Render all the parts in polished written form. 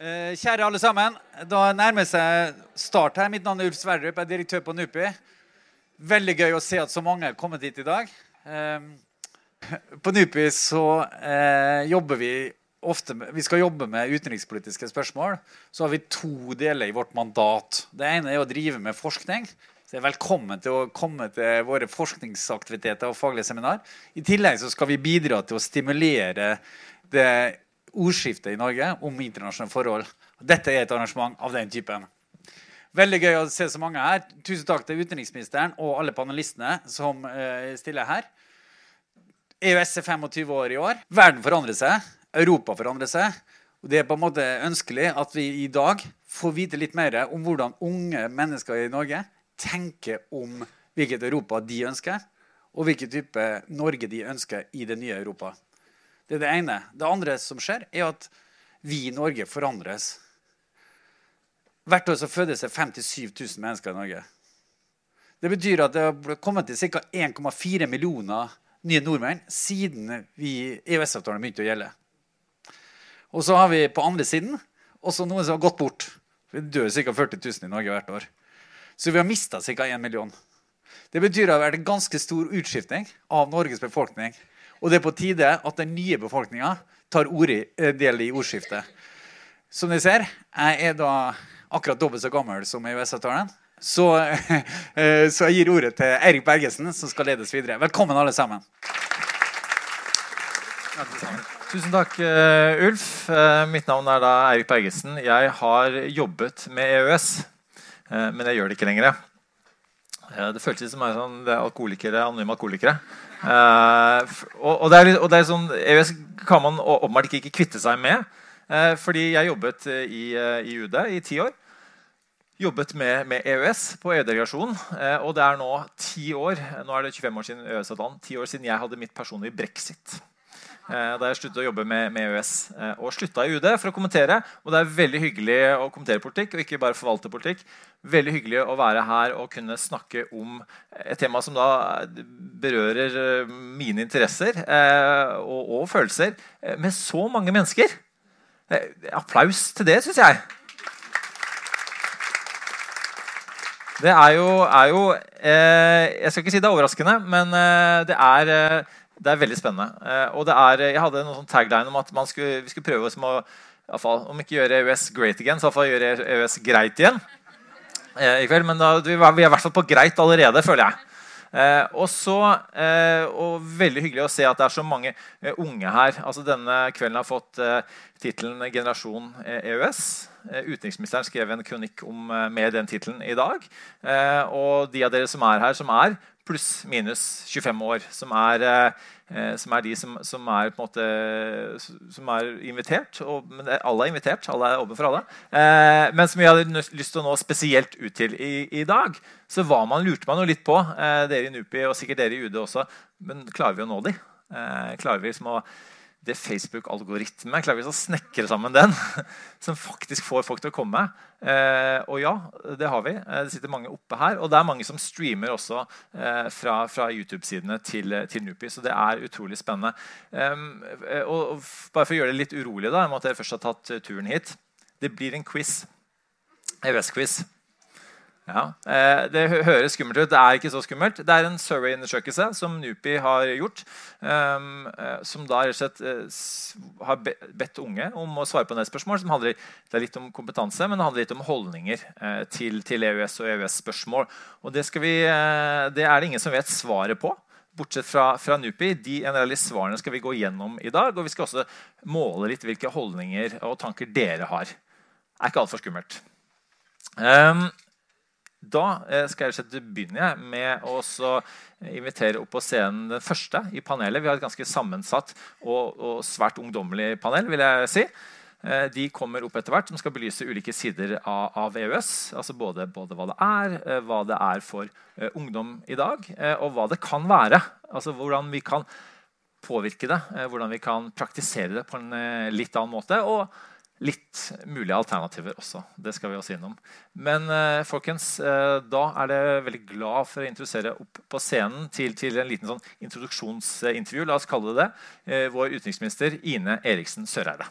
Kjære alle sammen, da nærmer seg start her. Mitt navn Ulf Svärre, jeg direktør på NUPI. Veldig gøy å se at så mange har kommet hit I dag. På NUPI så jobber vi ofte med, vi skal jobbe med utenrikspolitiske spørsmål, så har vi to deler I vårt mandat. Det ene å drive med forskning, så velkommen til å komme til våre forskningsaktiviteter og faglige seminar. I tillegg så skal vi bidra til å stimulere det ordskiftet I Norge om internasjonale forhold. Dette et arrangement av den typen. Veldig gøy å se så mange her. Tusen takk til utenriksministeren og alle panelistene som stiller her. EØS 25 år I år. Verden forandrer seg. Europa forandrer seg. Og det på en måte ønskelig at vi I dag får vite litt mer om hvordan unge mennesker I Norge tenker om hvilket Europa de ønsker, og hvilken type Norge de ønsker I det nye Europa. Det det ene. Det andre som skjer at vi I Norge forandres. Hvert år så fødes det 57 000 mennesker I Norge. Det betyr at det har kommet til cirka 1,4 millioner nye nordmenn siden vi EØS-avtalen begynte å gjelde. Og så har vi på andre siden også noen som har gått bort. Det dør cirka 40 000 I Norge hvert år. Så vi har mistet cirka 1 million. Det betyr at det har vært en ganske stor utskiftning av Norges befolkning. Og det på tide at den nye befolkningen tar del I ordskiftet. Som dere ser, jeg da akkurat dobbelt så gammel som EØS-avtalen, så jeg gir ordet til Erik Bergesen, som skal ledes videre. Velkommen alle sammen. Tusen takk, Ulf. Mitt navn da Erik Bergesen. Jeg har jobbet med EØS, men jeg gjør det ikke lenger. Det føltes som sånn, det alkoholikere, anonyme alkoholikere. Og det sånn, EØS kan man åpenbart ikke kvitte seg med, fordi jeg jobbet I UD I 10 år, jobbet med EØS på EU-delegasjonen, og det nå 10 år, nå det 25 år siden EØS-avtalen, 10 år siden jeg hadde mitt personlige brexit, da jeg sluttet å jobbe med EØS, og sluttet I UD for å kommentere, og det veldig hyggelig å kommentere politikk, og ikke bare forvalte politikk, Veldig hyggelig å være her og kunne snakke om et tema som da berører mine interesser og følelser med så mange mennesker. Applaus til det, synes jeg. Det jo jeg skal ikke si det overraskende, men det veldig spennende. Og det jeg hadde noen sånn tagline om at vi skulle prøve som å, I hvert fall, om ikke gjøre EØS great igjen, så I hvert fall gjøre EØS greit igjen. I kveld, men da, vi I hvert fall på greit allerede, føler jeg. Og veldig hyggelig å se at det så mange unge her. Altså, denne kvelden har fått titlen Generasjon EØS. Utenriksministeren skrev en kronikk om, med den titlen I dag. Og de av dere som her, som pluss minus 25 år, som de som på en måte, som invitert, og, men alle invitert, alle åpne for alle, men som vi hadde lyst til å nå spesielt ut til I dag, så lurte man jo litt på, dere I NUPI og sikkert dere I UD også, men klarer vi å nå de? Klarer vi som å det Facebook-algoritmen, klarer vi å snekre sammen den, som faktisk får folk til å komme. Og ja, det har vi. Det sitter mange oppe her, og det mange som streamer også fra YouTube-sidene til NUPI, så det utrolig spennende. Og bare for å gjøre det litt urolig da, at jeg først har tatt turen hit, det blir en quiz. EØS-quiz. Ja, det høres skummelt ut. Det ikke så skummelt. Det en survey-undersøkelse som NUPI har gjort, som da rett og slett har bedt unge om å svare på en del spørsmål som handler litt om kompetanse, men det handler litt om holdninger til EØS og EØS-spørsmål. Og det, det det ingen som vet svaret på, bortsett fra NUPI. De generelle svarene skal vi gå gjennom I dag, og vi skal også måle litt hvilke holdninger og tanker dere har. Ikke alt for skummelt. Da skal jeg begynne med å invitere opp på scenen den første I panelet. Vi har et ganske sammensatt og svært ungdommelig panel, vil jeg si. De kommer opp etter hvert, som skal belyse ulike sider av EØS. Altså både hva det for ungdom I dag, og hva det kan være. Altså hvordan vi kan påvirke det, hvordan vi kan praktisere det på en litt annen måte, og litt mulige alternativer også. Det skal vi også innom. Men folkens, da det veldig glad for å introdusere opp på scenen til en liten sånn introduksjonsintervju, la oss kalle det, vår utenriksminister Ine Eriksen Søreide.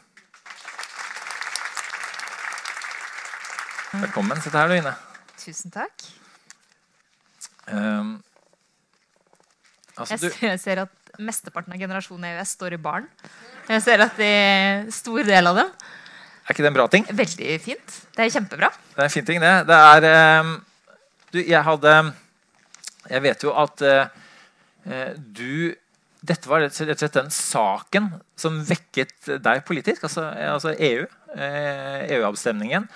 Välkommen, sitt här du Ine. Tusen tack. Jag ser att mesteparten av generationen EUS står I barn. Jag ser att det är stor del av dem. Är inte det en bra ting? Väldigt fint. Det är jättebra. Det är en fin ting det. Det är du jag vet ju att du detta var rätt den saken som väckt dig politiskt alltså EU EU-avstemningen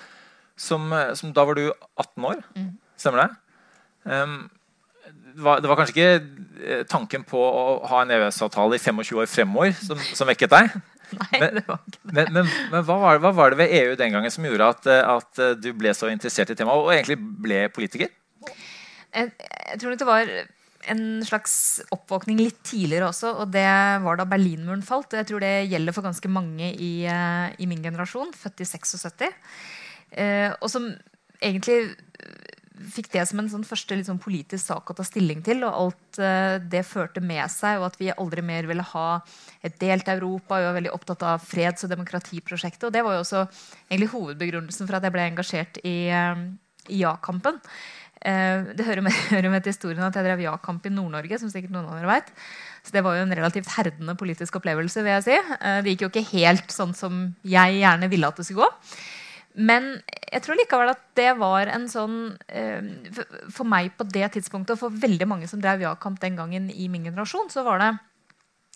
som då var du 18 år. Stämmer det? Det var kanske inte tanken på att ha en EØS-avtal I 25 år fremover som väckte dig. Men vad var det med EU den gången som gjorde att du blev så intresserad I temat och egentligen blev politiker? Jag tror det var en slags uppvakning lite tidigare också och det var då Berlinmuren fallt och jag tror det gäller för ganska många I min generation född I 76 och som egentligen fick det som en sån första liksom politisk sak att ta stilling till och allt det förte med sig och att vi aldrig mer ville ha ett delt Europa och väldigt upptatt av freds- och demokratiprojekt och det var ju också egentligen huvudbegrundelsen för att jag blev engagerad I ja-kampen. Det hører med til historien at jeg drev ja-kamp I Nord-Norge, som sikkert noen av dere vet. Så det var jo en relativt herdende politisk opplevelse, vil jeg si. Det gikk jo ikke helt sånn som jeg gjerne ville at det skulle gå. Men jeg tror likevel at det var en sånn, for meg på det tidspunktet, og for veldig mange som drev ja-kamp den gangen I min generasjon, så var det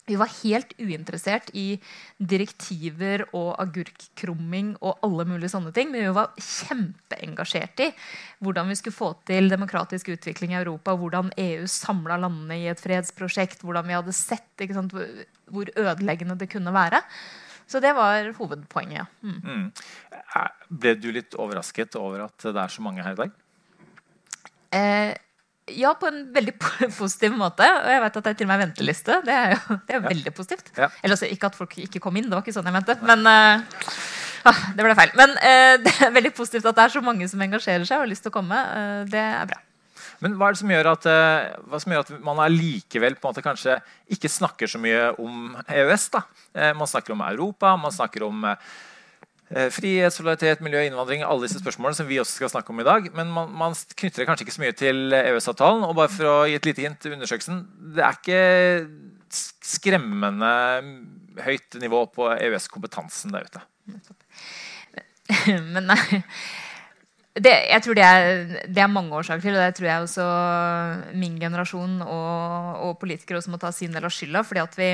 Vi var helt uinteressert I direktiver og agurkkrumming og alle mulige sånne ting, men vi var kjempeengasjert I hvordan vi skulle få til demokratisk utvikling I Europa, hvordan EU samlet landene I et fredsprosjekt, hvordan vi hadde sett, ikke sant, hvor ødeleggende det kunne være. Så det var hovedpoenget. Ble du litt overrasket over at det så mange her I dag? Ja, på en väldigt positiv måte. Och jag vet att det är till och med vänteliste. Det är väldigt positivt. Ja. Eller så inte att folk inte kom in, det var inte sån jag menade, men det blev fel. Men det är väldigt positivt att det är så många som engagerar sig och har lust att komma. Det är bra. Men vad är det som gör att man är likevel på något kanske inte snackar så mycket om EØS då? Man snackar om Europa, man snackar om frihet, solidaritet, miljø, innvandring, alle disse spørsmålene som vi også skal snakke om I dag, men man knytter det kanskje ikke så mye til EØS-avtalen, og bare for å gi et lite hint til undersøkelsen, det ikke skremmende høyt nivå på EØS-kompetansen der ute. Men nei, jeg tror det er mange årsaker til, og det tror jeg også min generasjon og politikere også må ta sin del av skylda, fordi at vi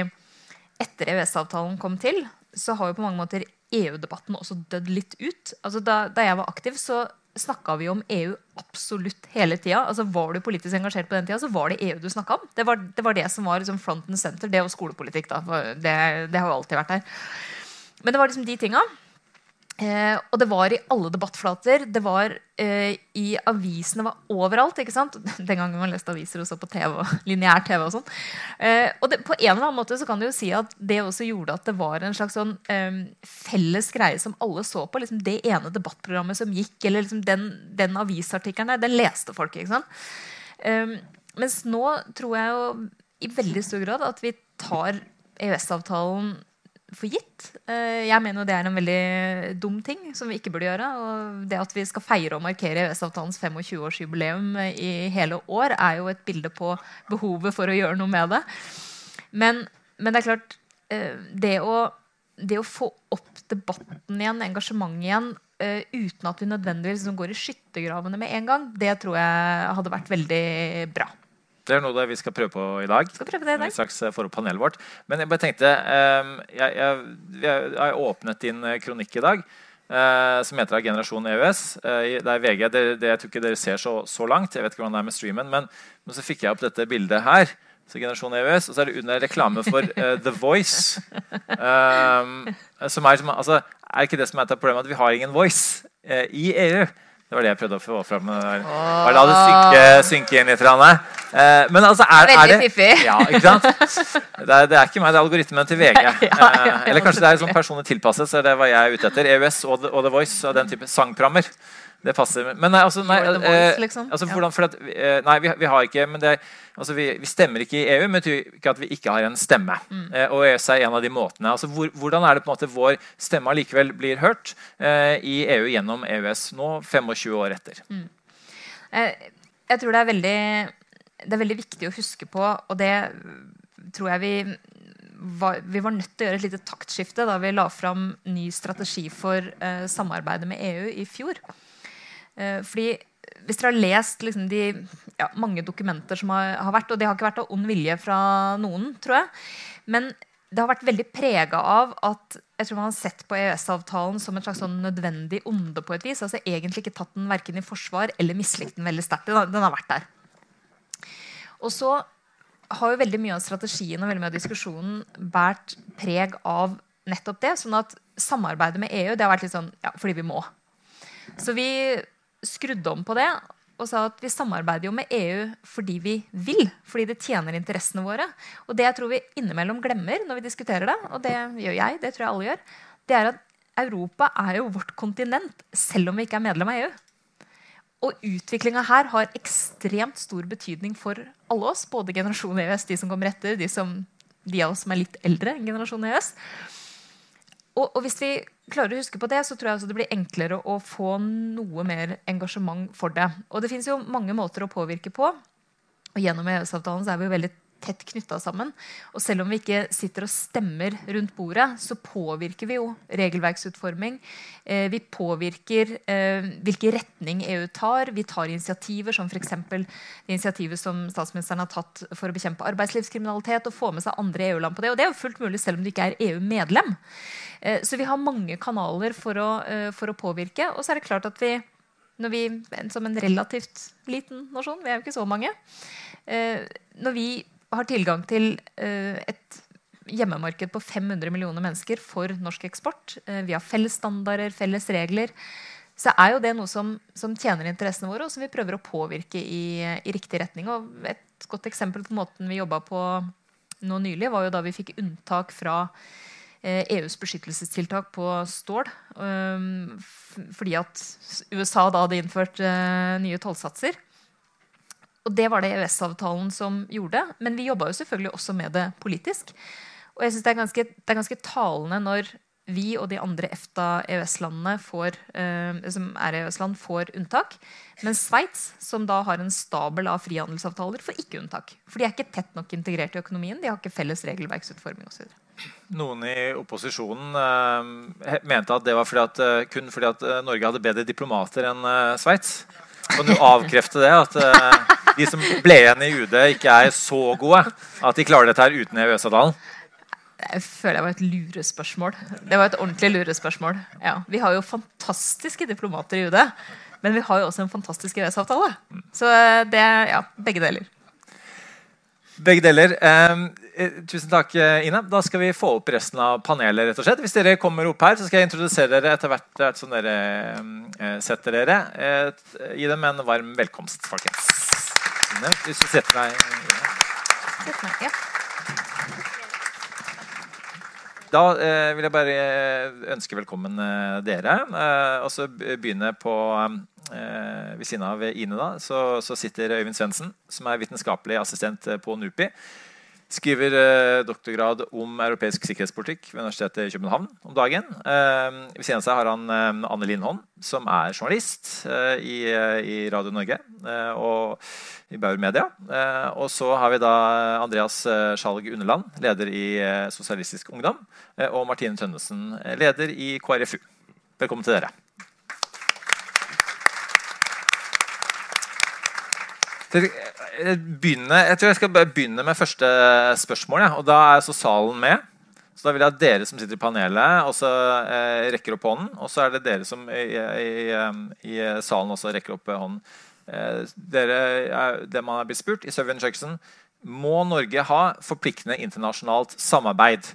etter EØS-avtalen kom til, så har vi på mange måter EU-debatten også dødd litt ut. Altså, da jeg var aktiv, så snakket vi om EU absolutt hele tiden. Altså, var du politisk engasjert på den tiden, så var det EU du snakket om. Det var det som var liksom, front and center, det og skolepolitikk. Da, det har jo alltid vært her. Men det var liksom de tingene. Og det var I alle debattflater. Det var I avisene, var overalt, ikke sant? Den gangen man leste aviser og så på TV, lineær TV og sånn. Og det, på en eller annen måte så kan du jo si at det også gjorde at det var en slags sånn felles greie som alle så på, liksom det ene debattprogrammet som gikk, eller liksom den avisartikkelen der, den leste folk, ikke sant? Mens nå tror jeg jo I veldig stor grad at vi tar EØS-avtalen for gitt. Jeg mener det en veldig dum ting som vi ikke burde gjøre, og det at vi skal feire og markere EØS-avtalens 25-års jubileum I hele år jo et bilde på behovet for å gjøre noe med det. Men det klart, det å få opp debatten igjen, engasjementet igjen, uten at vi nødvendigvis går I skyttegravene med en gang, det tror jeg hadde vært veldig bra. Det noe vi skal prøve på I dag. Skal prøve det I dag. Straks for panelet vårt. Men jeg bare tenkte, jeg har åpnet din kronikk I dag, som heter Generasjon EØS. Det VG, det jeg tror ikke dere ser så langt, jeg vet ikke hvordan det med streamen, men så fikk jeg opp dette bildet her, så Generasjon EØS, og så det under reklame for The Voice, som altså, ikke det som et problem at vi har ingen voice I EU. Det var det jeg prøvde å få frem med det der. Bare la det synke inn litt, Anne. Men altså, det... Veldig fiffig. Ja, ikke sant? Det er ikke meg, det er algoritmen til VG. Eller kanskje det sånn personlig tilpasset, så det var jeg ute etter. EØS og The Voice, og den type sangprogrammer. Det passer. Men nej, altså nej, altså hvordan for at nej, vi har ikke, men det altså vi stemmer ikke I EU, men det ikke at vi ikke har en stemme. Og EU en av de måtene. Altså hvordan det på en måte vår stemme likevel blir hørt I EU gjennom EØS nå 25 år etter. Jeg tror det veldig viktig å huske på, og det tror jeg vi var nødt til å gjøre et lite taktskifte da vi la fram ny strategi for samarbeidet med EU I fjor. Fordi hvis dere har lest liksom, de mange dokumenter som har vært, og det har ikke vært av ond vilje fra noen, tror jeg, men det har vært veldig preget av at jeg tror man har sett på EØS-avtalen som en slags sånn nødvendig onde på et vis, altså egentlig ikke tatt den hverken I forsvar eller mislikt den veldig sterkt, den har vært der. Og så har jo veldig mye av strategien og veldig mye av diskusjonen bært preg av nettopp det, sånn at samarbeidet med EU, det har vært litt sånn, fordi vi må. Så vi skrudde om på det og sa at vi samarbeider jo med EU fordi vi vil, fordi det tjener interessene våre. Og det jeg tror vi innimellom glemmer når vi diskuterer det, og det gjør jeg, det tror jeg alle gjør, det at Europa jo vårt kontinent, selv om vi ikke medlem av EU. Og utviklingen her har ekstremt stor betydning for alle oss, både generasjon EØS, de som kommer etter, de av oss som litt eldre enn generasjon EØS. Og hvis vi klarer å huske på det, så tror jeg altså det blir enklere å få noe mer engasjement for det. Og det finnes jo mange måter å påvirke på, og gjennom EØS-avtalen så vi jo veldig tett knyttet sammen, og selv om vi ikke sitter og stemmer rundt bordet, så påvirker vi jo regelverksutforming, vi påvirker hvilken retning EU tar, vi tar initiativer som for eksempel initiativet som statsministeren har tatt for å bekjempe arbeidslivskriminalitet og få med seg andre EU-land på det, og det jo fullt mulig selv om du ikke EU-medlem. Så vi har mange kanaler for å påvirke, og så det klart at vi når vi, som en relativt liten nasjon, vi jo ikke så mange, når vi har tilgang til et hjemmemarked på 500 millioner mennesker for norsk eksport. Vi har felles standarder, felles regler. Så jo det noe som tjener interessene våre, og som vi prøver å påvirke I riktig retning. Og et godt eksempel på måten vi jobbet på nå nylig, var jo da vi fikk unntak fra EUs beskyttelsestiltak på stål, fordi at USA da hadde innført nye tollsatser. Og det var det EØS-avtalen som gjorde, men vi jobbet jo selvfølgelig også med det politisk. Og jeg synes det er ganske talende når vi og de andre EFTA-EØS-landene som EØS-land får unntak, men Sveits, som da har en stabel av frihandelsavtaler, får ikke unntak. For de ikke tett nok integrert I økonomien, de har ikke felles regelverksutforming og så videre. Noen I opposisjonen mente at det var kun fordi at Norge hadde bedre diplomater enn Sveits. Kan du avkrefte det at de som ble igjen I UD ikke så gode at de klarer dette her uten EØS-avtalen? Jeg føler det var et lurespørsmål. Det var et ordentlig lurespørsmål. Ja. Vi har jo fantastiske diplomater I UD, men vi har jo også en fantastisk EØS-avtale. Så det begge deler. Begge deler. Tusen takk, Ine. Da skal vi få opp resten av panelet, rett og slett. Hvis dere kommer opp her, så skal jeg introdusere dere etter hvert som dere setter dere. Gi dem en varm velkomst, folkens. Ine, hvis du setter deg... Ja. Da vil jeg bare ønske velkommen dere. Og så begynne på... ved siden av Ine da, så sitter Øyvind Svensson, som vitenskapelig assistent på NUPI, skriver doktorgrad om europeisk sikkerhetspolitikk ved Universitetet I København om dagen. Ved siden av seg har han Anne Lindholm, som journalist I Radio Norge og I Bauer Media. Og så har vi da Andreas Schalg-Unnerland, leder I Socialistisk Ungdom, og Martine Tønnesen, leder I KRFU. Velkommen til dere. Jeg tror jeg skal begynne med første spørsmål, og da så salen med. Så da vil jeg at dere som sitter I panelet også rekker opp hånden, og så det dere som I salen også rekker opp hånden. Det man blitt spurt I surveyen-undersøkelsen, må Norge ha forpliktende internasjonalt samarbeid?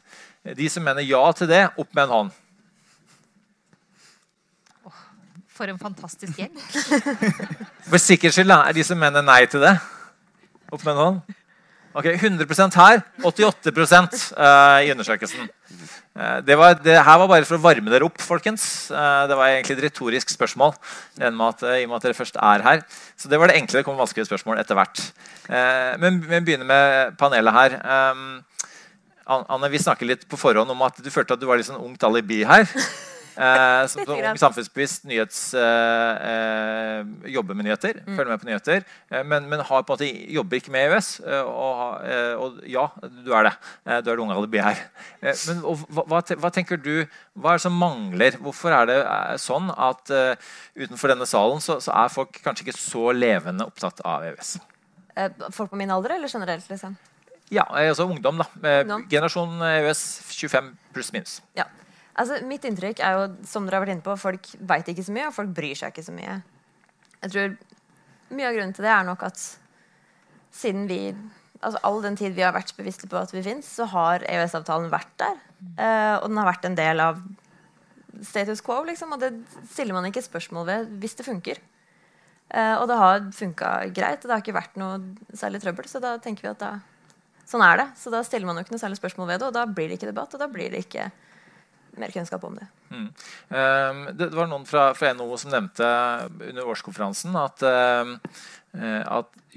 De som mener ja til det, opp med en hånd. For en fantastisk gjeng. For sikkert skyld de som mener nei til det. Opp med en hånd. Ok, 100% her, 88% I undersøkelsen. Det her var bare for å varme dere opp, folkens. Det var egentlig et retorisk spørsmål, i og med at dere først her. Så det var det enklere, det kom vanskelige spørsmål etter hvert. Men vi begynner med panelet her. Anne, vi snakket litt på forhånd om at du følte at du var litt sånn ungt alibi her. Som ung samfunnsbevisst jobber med nyheter, følger med på nyheter, men har på en måte jobber ikke med EØS, og ja, du det. Du det unge alibi her. Men hva tenker du, hva det som mangler? Hvorfor det sånn at utenfor denne salen så folk kanskje ikke så levende opptatt av EØS? Folk på min alder, eller generelt, liksom? Ja, altså ungdom da. Generasjon EØS 25 pluss minus. Ja. Altså, mitt inntrykk jo, som dere har vært inne på, folk vet ikke så mye, og folk bryr seg ikke så mye. Jeg tror mye av grunnen til det nok at siden vi, altså all den tid vi har vært bevisste på at vi finnes, så har EØS-avtalen vært der. Og den har vært en del av status quo, liksom, og det stiller man ikke spørsmål ved hvis det funker. Og det har funket greit, og det har ikke vært noe særlig trøbbel, så da tenker vi at sånn det. Så da stiller man jo ikke noe særlig spørsmål ved det, og da blir det ikke debatt, og da blir det ikke mer kunnskap om det. Det var noen fra NO som nevnte under årskonferansen at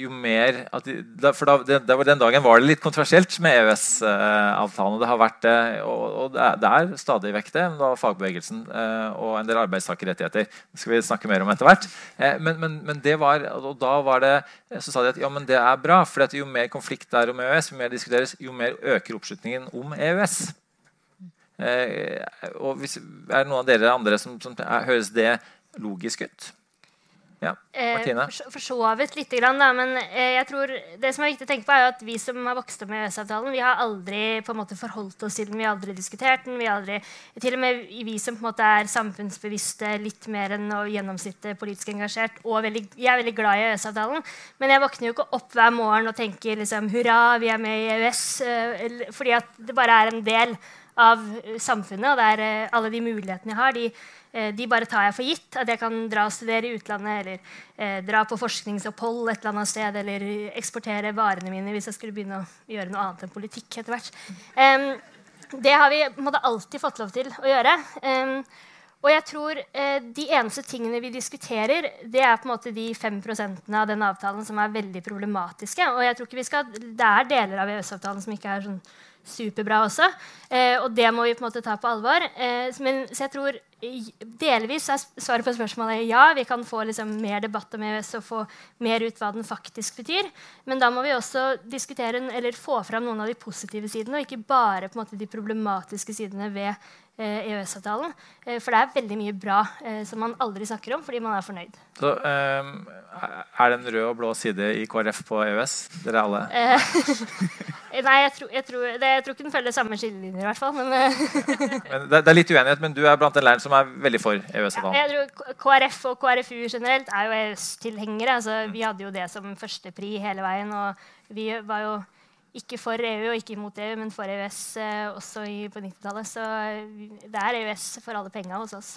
jo mer at den dagen var det litt kontroversielt med EØS-avtalen, og det har vært det, og det stadig vekk det, men det var fagbevegelsen og en del arbeidstakerrettigheter. Det skal vi snakke mer om etter hvert. Men det var, og da var det, så sa de at ja, men det bra, for jo mer konflikt det om EØS, jo mer diskuteres, jo mer øker oppslutningen om EØS. Og hvis, det noen av dere andre som høres det logisk ut? Ja, Martine? Forsovet litt grann da, men jeg tror det som viktig å tenke på at vi som har vokst opp med EØS-avtalen, vi har aldri på en måte forholdt oss til den, vi har aldri diskutert den, vi har aldri, til og med vi som på en måte samfunnsbevisste litt mer enn å gjennomsnitte politisk engasjert, og jeg veldig glad i EØS-avtalen, men jeg våkner jo ikke opp hver morgen og tenker liksom, hurra, vi med i EØS, fordi at det bare en del av samfunnet, og der alle de mulighetene jeg har, de bare tar jeg for gitt, at jeg kan dra og studere i utlandet, eller dra på forskningsopphold et eller annet sted, eller eksportere varene mine hvis jeg skulle begynne å gjøre noe annet enn politikk etter hvert. Det har vi alltid fått lov til å gjøre, og jeg tror de eneste tingene vi diskuterer, det på en måte de 5% av den avtalen som veldig problematiske, og jeg tror ikke vi det deler av EØS-avtalen som ikke sånn superbra også, og det må vi på en måte ta på alvor, men så jeg tror delvis svaret på spørsmålet ja, vi kan få liksom mer debatt om EØS og få mer ut hva den faktisk betyr, men da må vi også diskutere eller få fram noen av de positive sidene, og ikke bare på en måte de problematiske sidene ved EØS-avtalen, for det veldig mye bra som man aldri snakker om fordi man fornøyd. Så det en rød og blå side i KRF på EØS? Dere alle? Nei, jeg tror ikke den følger samme skillelinjer i hvert fall, men, men det litt uenighet, men du blant en læreren som veldig for EØS-avtalen. Ja, jeg tror KRF og KRFU generelt jo EØS-tilhengere, altså vi hadde jo det som første pri hele veien, og vi var jo ikke for EU og ikke imot EU, men for EØS også på 90-tallet. Så det EØS for alle penger hos oss.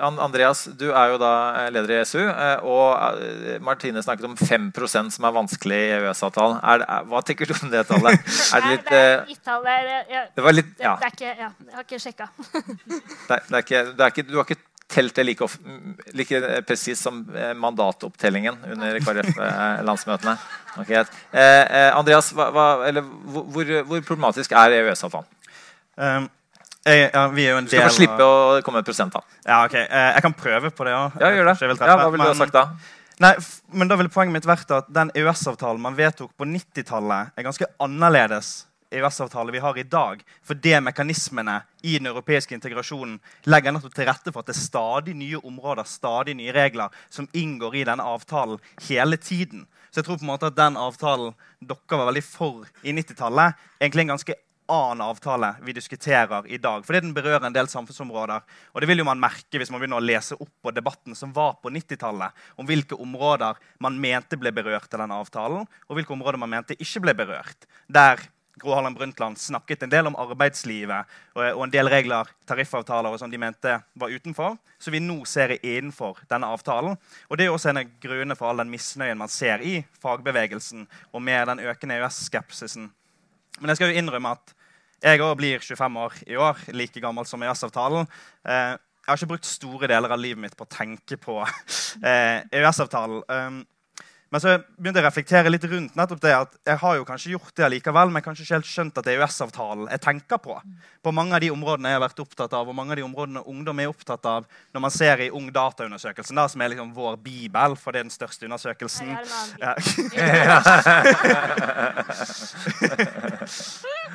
Andreas, du jo da leder i SU, og Martine snakket om 5% som vanskelig i EØS-avtalen. Hva tenker du om det tallet? Det litt... Det var litt, ja. Jeg har ikke sjekket. Du har ikke telt det like precis som mandatopptellingen under KRF-landsmøtene. Okay. Andreas, hvor problematisk EØS-avtalen? Vi jo en del... Du skal få slippe å komme med prosentene. Ja, ok. Jeg kan prøve på det også. Ja, gjør det. Hva vil du ha sagt da? Nei, men da ville poenget mitt vært at den EØS-avtalen man vedtok på 90-tallet ganske annerledes EØS-avtalen vi har i dag, for det mekanismene i den europeiske integrasjonen legger nettopp til rette for at det stadig nye områder, stadig nye regler som inngår i denne avtalen hele tiden. Så jeg tror på en måte at den avtalen dere var veldig for i 90-tallet, egentlig en ganske annen avtale vi diskuterer i dag, fordi den berører en del samfunnsområder, og det vil jo man merke hvis man begynner å lese opp på debatten som var på 90-tallet, om hvilke områder man mente ble berørt av denne avtalen, og hvilke områder man mente ikke ble berørt. Der Harlem Brundtland snakket en del om arbeidslivet og en del regler, tariffavtaler og sånn de mente var utenfor, så vi nå ser det innenfor denne avtalen. Og det også en av grunnene for all den misnøyen man ser i fagbevegelsen og med den økende EØS-skepsisen Men jeg skal jo innrømme at jeg også blir 25 år I år, like gammel som EØS-avtalen. Jeg har ikke brukt store deler av livet mitt på å tenke på EØS-avtalen. Men så begynte jeg å reflektere litt rundt nettopp det at jeg har jo kanskje gjort det allikevel, men kanskje ikke helt skjønt at det EØS-avtalen jeg tenker på mange av de områdene jeg har vært opptatt av, og mange av de områdene ungdom opptatt av, når man ser I Ung Data-undersøkelsen, da, som liksom vår bibel, for det den største undersøkelsen.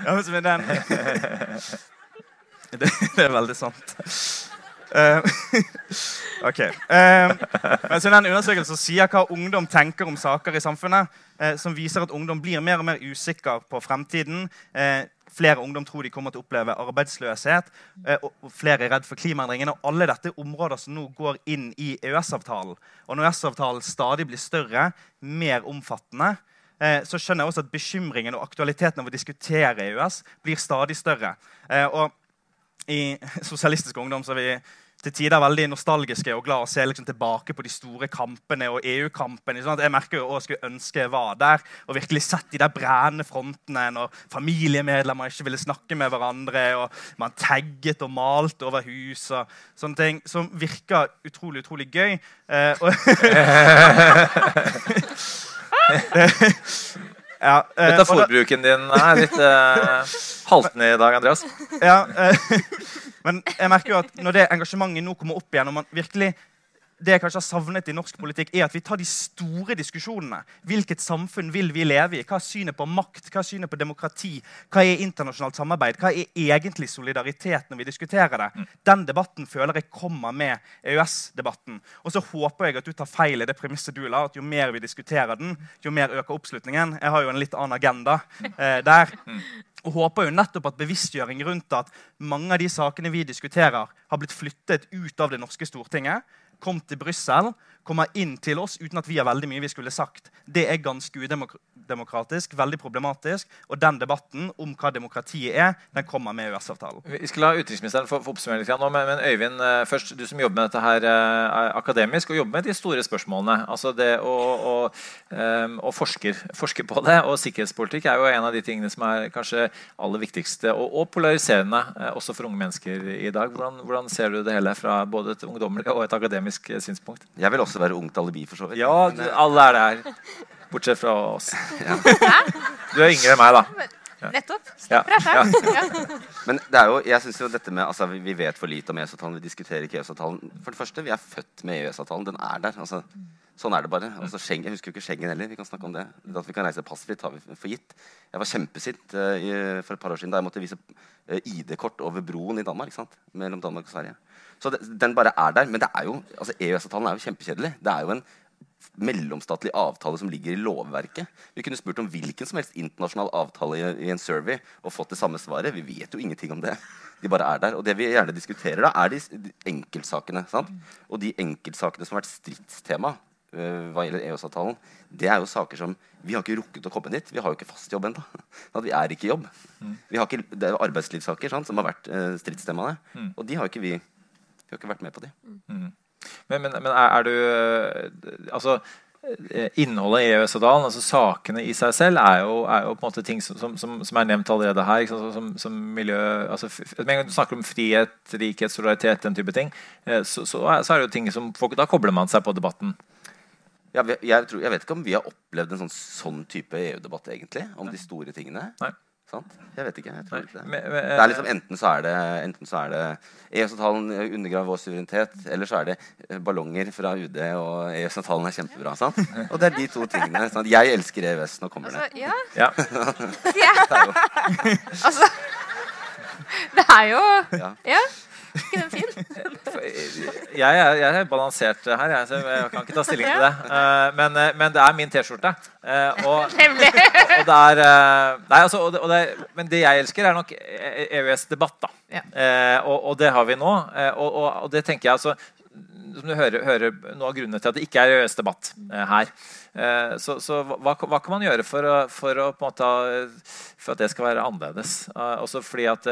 Ja, men den... det veldig sant. Okay. Men så den undersøkelsen sier hva ungdom tenker om saker I samfunnet, som viser at ungdom blir mer og mer usikker på fremtiden. Flere ungdom tror de kommer til å oppleve arbeidsløshet, og flere redd for klimaendringene, og alle dette områder som nå går inn I EØS-avtalen. Og når EØS-avtalen stadig blir større, mer omfattende, så skjønner jeg også at bekymringen og aktualiteten av å diskutere EØS blir stadig større. Og I Socialistisk Ungdom så vi til tider veldig nostalgiske og glad å se liksom tilbake på de store kampene og EU-kampene. Sånn at jeg merker jo også skulle ønske jeg var der, og virkelig sett de der brennende frontene, når familiemedlemmer ikke ville snakke med hverandre, og man tagget og malt over hus, og sånne ting som virker utrolig gøy. Ja, metaforbruken din litt haltende I dag, Andreas. Ja, men jeg merker jo at når det engasjementet nå kommer opp igjen, og man virkelig, det jeg kanskje har savnet I norsk politikk, at vi tar de store diskusjonene. Hvilket samfunn vil vi leve I? Hva synet på makt? Hva synet på demokrati? Hva internasjonalt samarbeid? Hva egentlig solidaritet når vi diskuterer det? Den debatten føler jeg kommer med EØS-debatten. Og så håper jeg at du tar feil I det premisset du la, at jo mer vi diskuterer den, jo mer øker oppslutningen. Jeg har jo en litt annen agenda der. Og håper jo nettopp at bevisstgjøring rundt at mange av de sakene vi diskuterer har blitt flyttet ut av det norske Stortinget, kom til Bryssel, kommer inn til oss uten at vi har veldig mye vi skulle sagt. Det ganske udemokratisk, veldig problematisk, og den debatten om hva demokratiet den kommer med EØS-avtalen. Vi skal la utenriksministeren få oppsummere litt nå, men Øyvind, først, du som jobber med dette her akademisk, og jobber med de store spørsmålene, altså det å forske på det, og sikkerhetspolitikk jo en av de tingene som kanskje aller viktigste, og polariserende, også for unge mennesker I dag. Hvordan ser du det hele fra både et ungdommelig og et akademisk synspunkt? Jeg vil også være ungt alibi for så vidt. Ja, alle det her. Bortsett fra oss. Ja. Du yngre enn meg, da. Ja. Nettopp. Ja. Men det jo, jeg synes jo dette med, altså vi vet for lite om EØS-avtalen, vi diskuterer ikke EØS-avtalen. For det første, vi født med EØS-avtalen, den der. Altså, sånn det bare. Altså, Schengen, jeg husker jo ikke Schengen heller, vi kan snakke om det. At vi kan reise passfritt har vi for gitt. Jeg var kjempesint for et par år siden da jeg måtte vise ID-kort over broen I Danmark, ikke sant? Mellom Danmark og Sverige. Så den bare der, men det jo, altså EØS-avtalen jo kjempekjedelig. Det jo en mellomstatlig avtale som ligger I lovverket. Vi kunne spurt om hvilken som helst internasjonal avtale I en survey og fått det samme svaret. Vi vet jo ingenting om det. De bare der. Og det vi gjerne diskuterer da, de enkeltsakene, sant? Og de enkeltsakene som har vært stridstema hva gjelder EØS-avtalen, det jo saker som vi har ikke rukket å komme dit, vi har jo ikke fast jobb enda, vi ikke I jobb. Vi har ikke, det jo arbeidslivssaker sant, som har vært stridstemaene, og de har ikke vi Vi har ikke vært med på det. Men du altså innholdet I EØS-avtalen, altså sakene I seg selv jo, jo på en måte ting som nevnt allerede her, ikke sant? Som miljø, altså med en gang du snakker om frihet, rikhet, solidaritet, den type ting, så det jo ting som folk, da kobler man seg på debatten. Ja, jeg vet ikke om vi har opplevd en sånn type EU-debatt egentlig, om de store tingene. Nei. Sant? Jeg vet ikke, jeg tror ikke det. Det liksom enten så det EØS-avtalen undergraver vår suverenitet, eller så det ballonger fra UD, og EØS-avtalen kjempebra, sant? Og det de to tingene. Sant? Jeg elsker EØS, nå kommer det. Ja. Altså, det jo... Ja. Ikke den fin? Jeg balansert her, så jeg kan ikke ta stilling til det. Men det min t-skjorte. Men det jeg elsker nok EØS-debatt, da. Og det har vi nå. Og det tenker jeg, altså, som du hører noen av grunnene til at det ikke EØS-debatt her. Så hva kan man gjøre for å på en måte for at det skal være annerledes? Også fordi at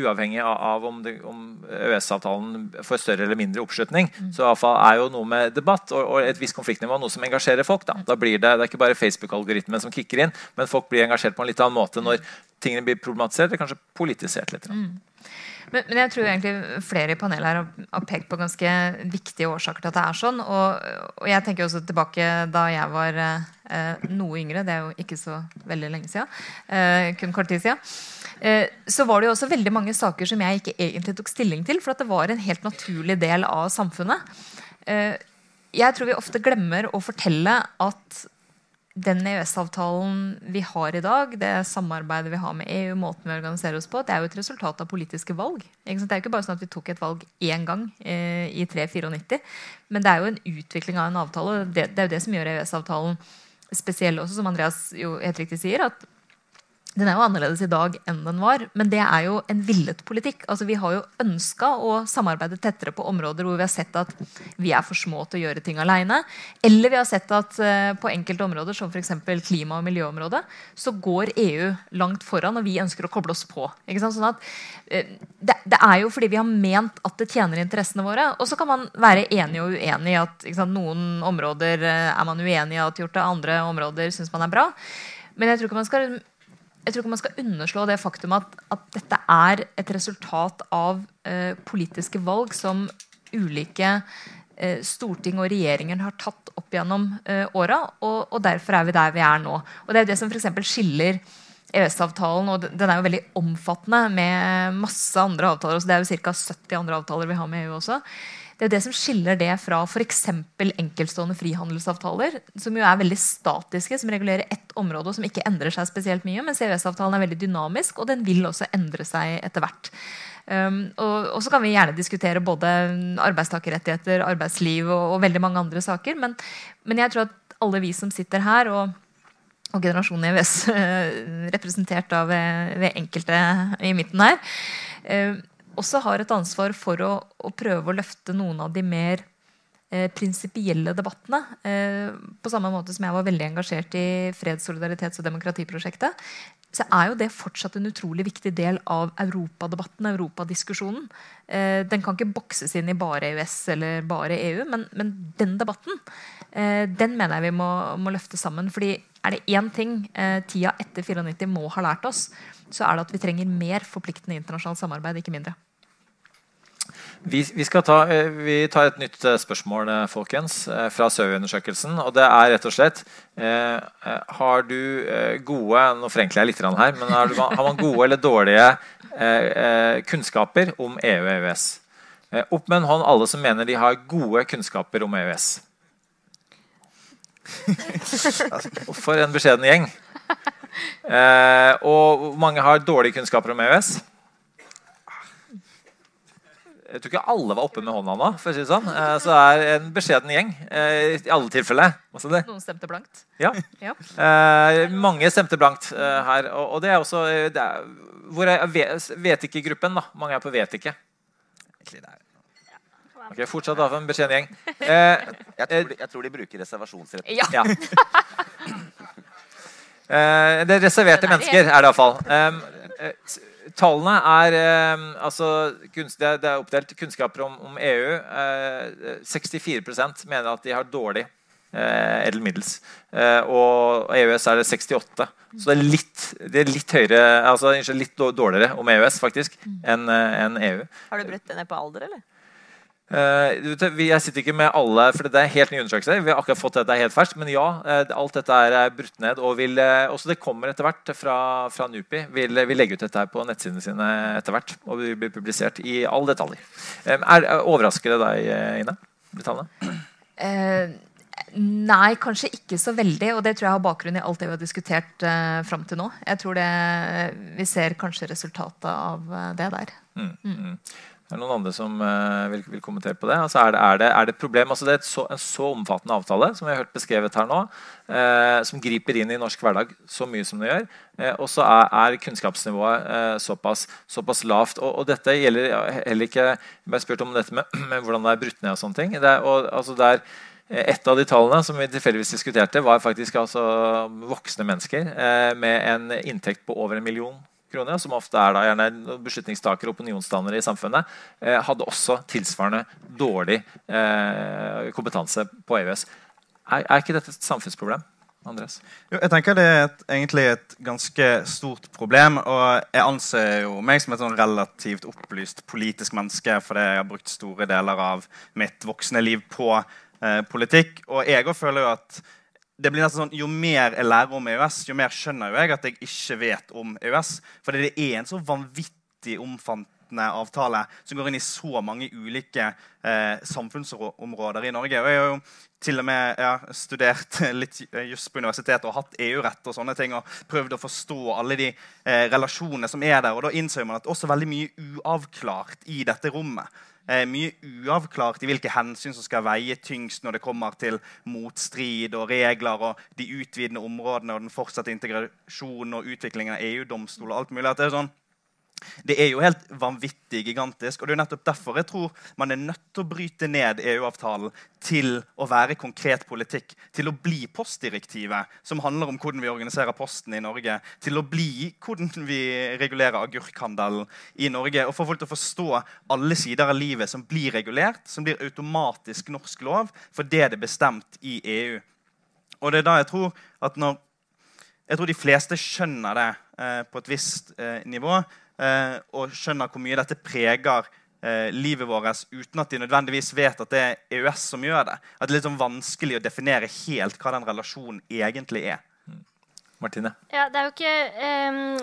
uavhengig av om EØS-avtalen får større eller mindre oppslutning, så i hvert fall jo noe med debatt og et visst konfliktnivå noe som engasjerer folk. Da blir det er ikke bare Facebook-algoritmen som kikker inn, men folk blir engasjert på en litt annen måte når tingene blir problematisert, eller kanskje politisert litt. Men jeg tror egentlig flere i panelet her har pekt på ganske viktige årsaker til at det sånn, og jeg tenker også tilbake da jeg var noe yngre, det jo ikke så veldig lenge siden, kun kort tid siden, så var det jo også veldig mange saker som jeg ikke egentlig tok stilling til, for at det var en helt naturlig del av samfunnet. Jeg tror vi ofte glemmer å fortelle at den EØS-avtalen vi har i dag, det samarbeidet vi har med EU, måten vi organiserer oss på, det jo et resultat av politiske valg. Det jo ikke bare sånn at vi tok et valg en gang i 3-94, men det jo en utvikling av en avtale, og det jo det som gjør EØS-avtalen spesiell også, som Andreas jo helt riktig sier, at den jo annerledes i dag enn den var, men det jo en villet politikk. Altså, vi har jo ønsket å samarbeide tettere på områder hvor vi har sett at vi for små til å gjøre ting alene, eller vi har sett at på enkelte områder, som for eksempel klima- og miljøområdet, så går EU langt foran, og vi ønsker å koble oss på. Ikke sant? Sånn at, det jo fordi vi har ment at det tjener interessene våre, og så kan man være enig og uenig i at ikke sant, noen områder man uenig i at gjort det, andre områder synes man bra. Men jeg tror ikke man skal... Jeg tror ikke man skal underslå det faktum at dette et resultat av politiske valg som ulike storting og regjeringen har tatt opp gjennom åra, og derfor vi der vi nå. Og det jo det som for eksempel skiller EØS-avtalen, og den jo veldig omfattende med masse andre avtaler, så det jo cirka 70 andre avtaler vi har med EU også. Det jo det som skiller det fra for eksempel enkeltstående frihandelsavtaler, som jo veldig statiske, som regulerer ett område og som ikke endrer seg spesielt mye, men EØS-avtalen veldig dynamisk, og den vil også endre seg etter hvert. Og så kan vi gjerne diskutere både arbeidstakerrettigheter, arbeidsliv og veldig mange andre saker, men jeg tror at alle vi som sitter her, og generasjonen i EØS, representert da ved enkelte i midten her, også har et ansvar for å prøve å løfte noen av de mer prinsipielle debattene, på samme måte som jeg var veldig engasjert i freds-, solidaritets- og demokratiprosjektet, så jo det fortsatt en utrolig viktig del av Europa-debatten, Europa-diskusjonen. Den kan ikke bokses inn i bare EØS eller bare EU, men den debatten, den mener jeg vi må løfte sammen, fordi det en ting tida etter 94 må ha lært oss, så det at vi trenger mer forpliktende internasjonalt samarbeid, ikke mindre. Vi tar et nytt spørsmål, folkens, fra SØI-undersøkelsen, og det rett og slett, har du gode, nå forenkler jeg litt her, men har man gode eller dårlige kunnskaper om EU og EØS? Opp med en hånd alle som mener de har gode kunnskaper om EØS. For en beskjeden gjeng. Og mange har dårlige kunnskaper om EØS. Jeg tror ikke alle var oppe med hånda nå, for å si det sånn. Så det en beskjeden gjeng, i alle tilfeller. Noen stemte blankt. Ja. Mange stemte blankt her, og det også... Hvor vet ikke-gruppen da? Mange på vet ikke. Egentlig det Ok, fortsatt av en beskjeden gjeng. Jeg tror de bruker reservasjonsrett. Ja. Det reserverte mennesker det i hvert fall. Tallene det oppdelt kunnskaper om EU. 64% mener at de har dårlig eller middels. Og EØS det 68%. Så det er litt høyere, litt dårligere om EØS faktisk enn EU. Har du brutt det ned på alder, eller? Jeg sitter ikke med alle, for det en helt ny undersøkelse. Vi har akkurat fått dette helt ferskt, men ja, alt dette brutt ned, og også det kommer etter hvert fra NUPI. Vi legger ut dette her på nettsidene sine etter hvert, og det blir publisert i alle detaljer. Overrasker det deg, Ine? Detaljene? Nei, kanskje ikke så veldig, og det tror jeg har bakgrunn i alt det vi har diskutert frem til nå. Jeg tror vi ser kanskje resultatet av det der. noen andre som vil kommentere på det? Altså, er det et problem? Altså, det en så omfattende avtale, som vi har hørt beskrevet her nå, som griper inn I norsk hverdag så mye som det gjør, og så er kunnskapsnivået såpass lavt. Og dette gjelder heller ikke, jeg bare spurte om dette med hvordan det brutt ned og sånne ting. Et av de tallene som vi tilfeldigvis diskuterte var faktisk altså voksne mennesker med en inntekt på over 1 million kroner, som ofte da gjerne beslutningstakere og opinionsdannere I samfunnet, hadde også tilsvarende dårlig kompetanse på EØS. Er ikke dette et samfunnsproblem, Andreas? Jo, jeg tenker det egentlig et ganske stort problem, og jeg anser jo meg som et sånn relativt opplyst politisk menneske, fordi jeg har brukt store deler av mitt voksne liv på politikk, og jeg føler jo at det blir nesten sånn, jo mer jeg lærer om EØS, jo mer skjønner jo jeg at jeg ikke vet om EØS, fordi det en så vanvittig omfattende avtale som går inn I så mange ulike samfunnsområder I Norge, og jeg har jo til og med studert litt just på universitetet og hatt EU-rett og sånne ting, og prøvd å forstå alle de relasjonene som der, og da innsøyer man at også veldig mye uavklart I dette rommet. Mye uavklart I hvilke hensyn som skal veie tyngst når det kommer til motstrid og regler og de utvidende områdene og den fortsatte integrasjonen og utviklingen av EU-domstol og alt mulig. At det sånn, det jo helt vanvittig gigantisk, og det jo nettopp derfor jeg tror man nødt til å bryte ned EU-avtalen til å være konkret politikk, til å bli postdirektivet, som handler om hvordan vi organiserer posten I Norge, til å bli hvordan vi regulerer agurkhandelen I Norge, og få folk til å forstå alle sider av livet som blir regulert, som blir automatisk norsk lov, for det det bestemt I EU. Og det da jeg tror at jeg tror de fleste skjønner det på et visst nivå, og skjønner hvor mye dette preger livet vårt uten at de nødvendigvis vet at det EØS som gjør det. At det litt sånn vanskelig å definere helt hva den relasjonen egentlig Martine? Ja, det jo ikke...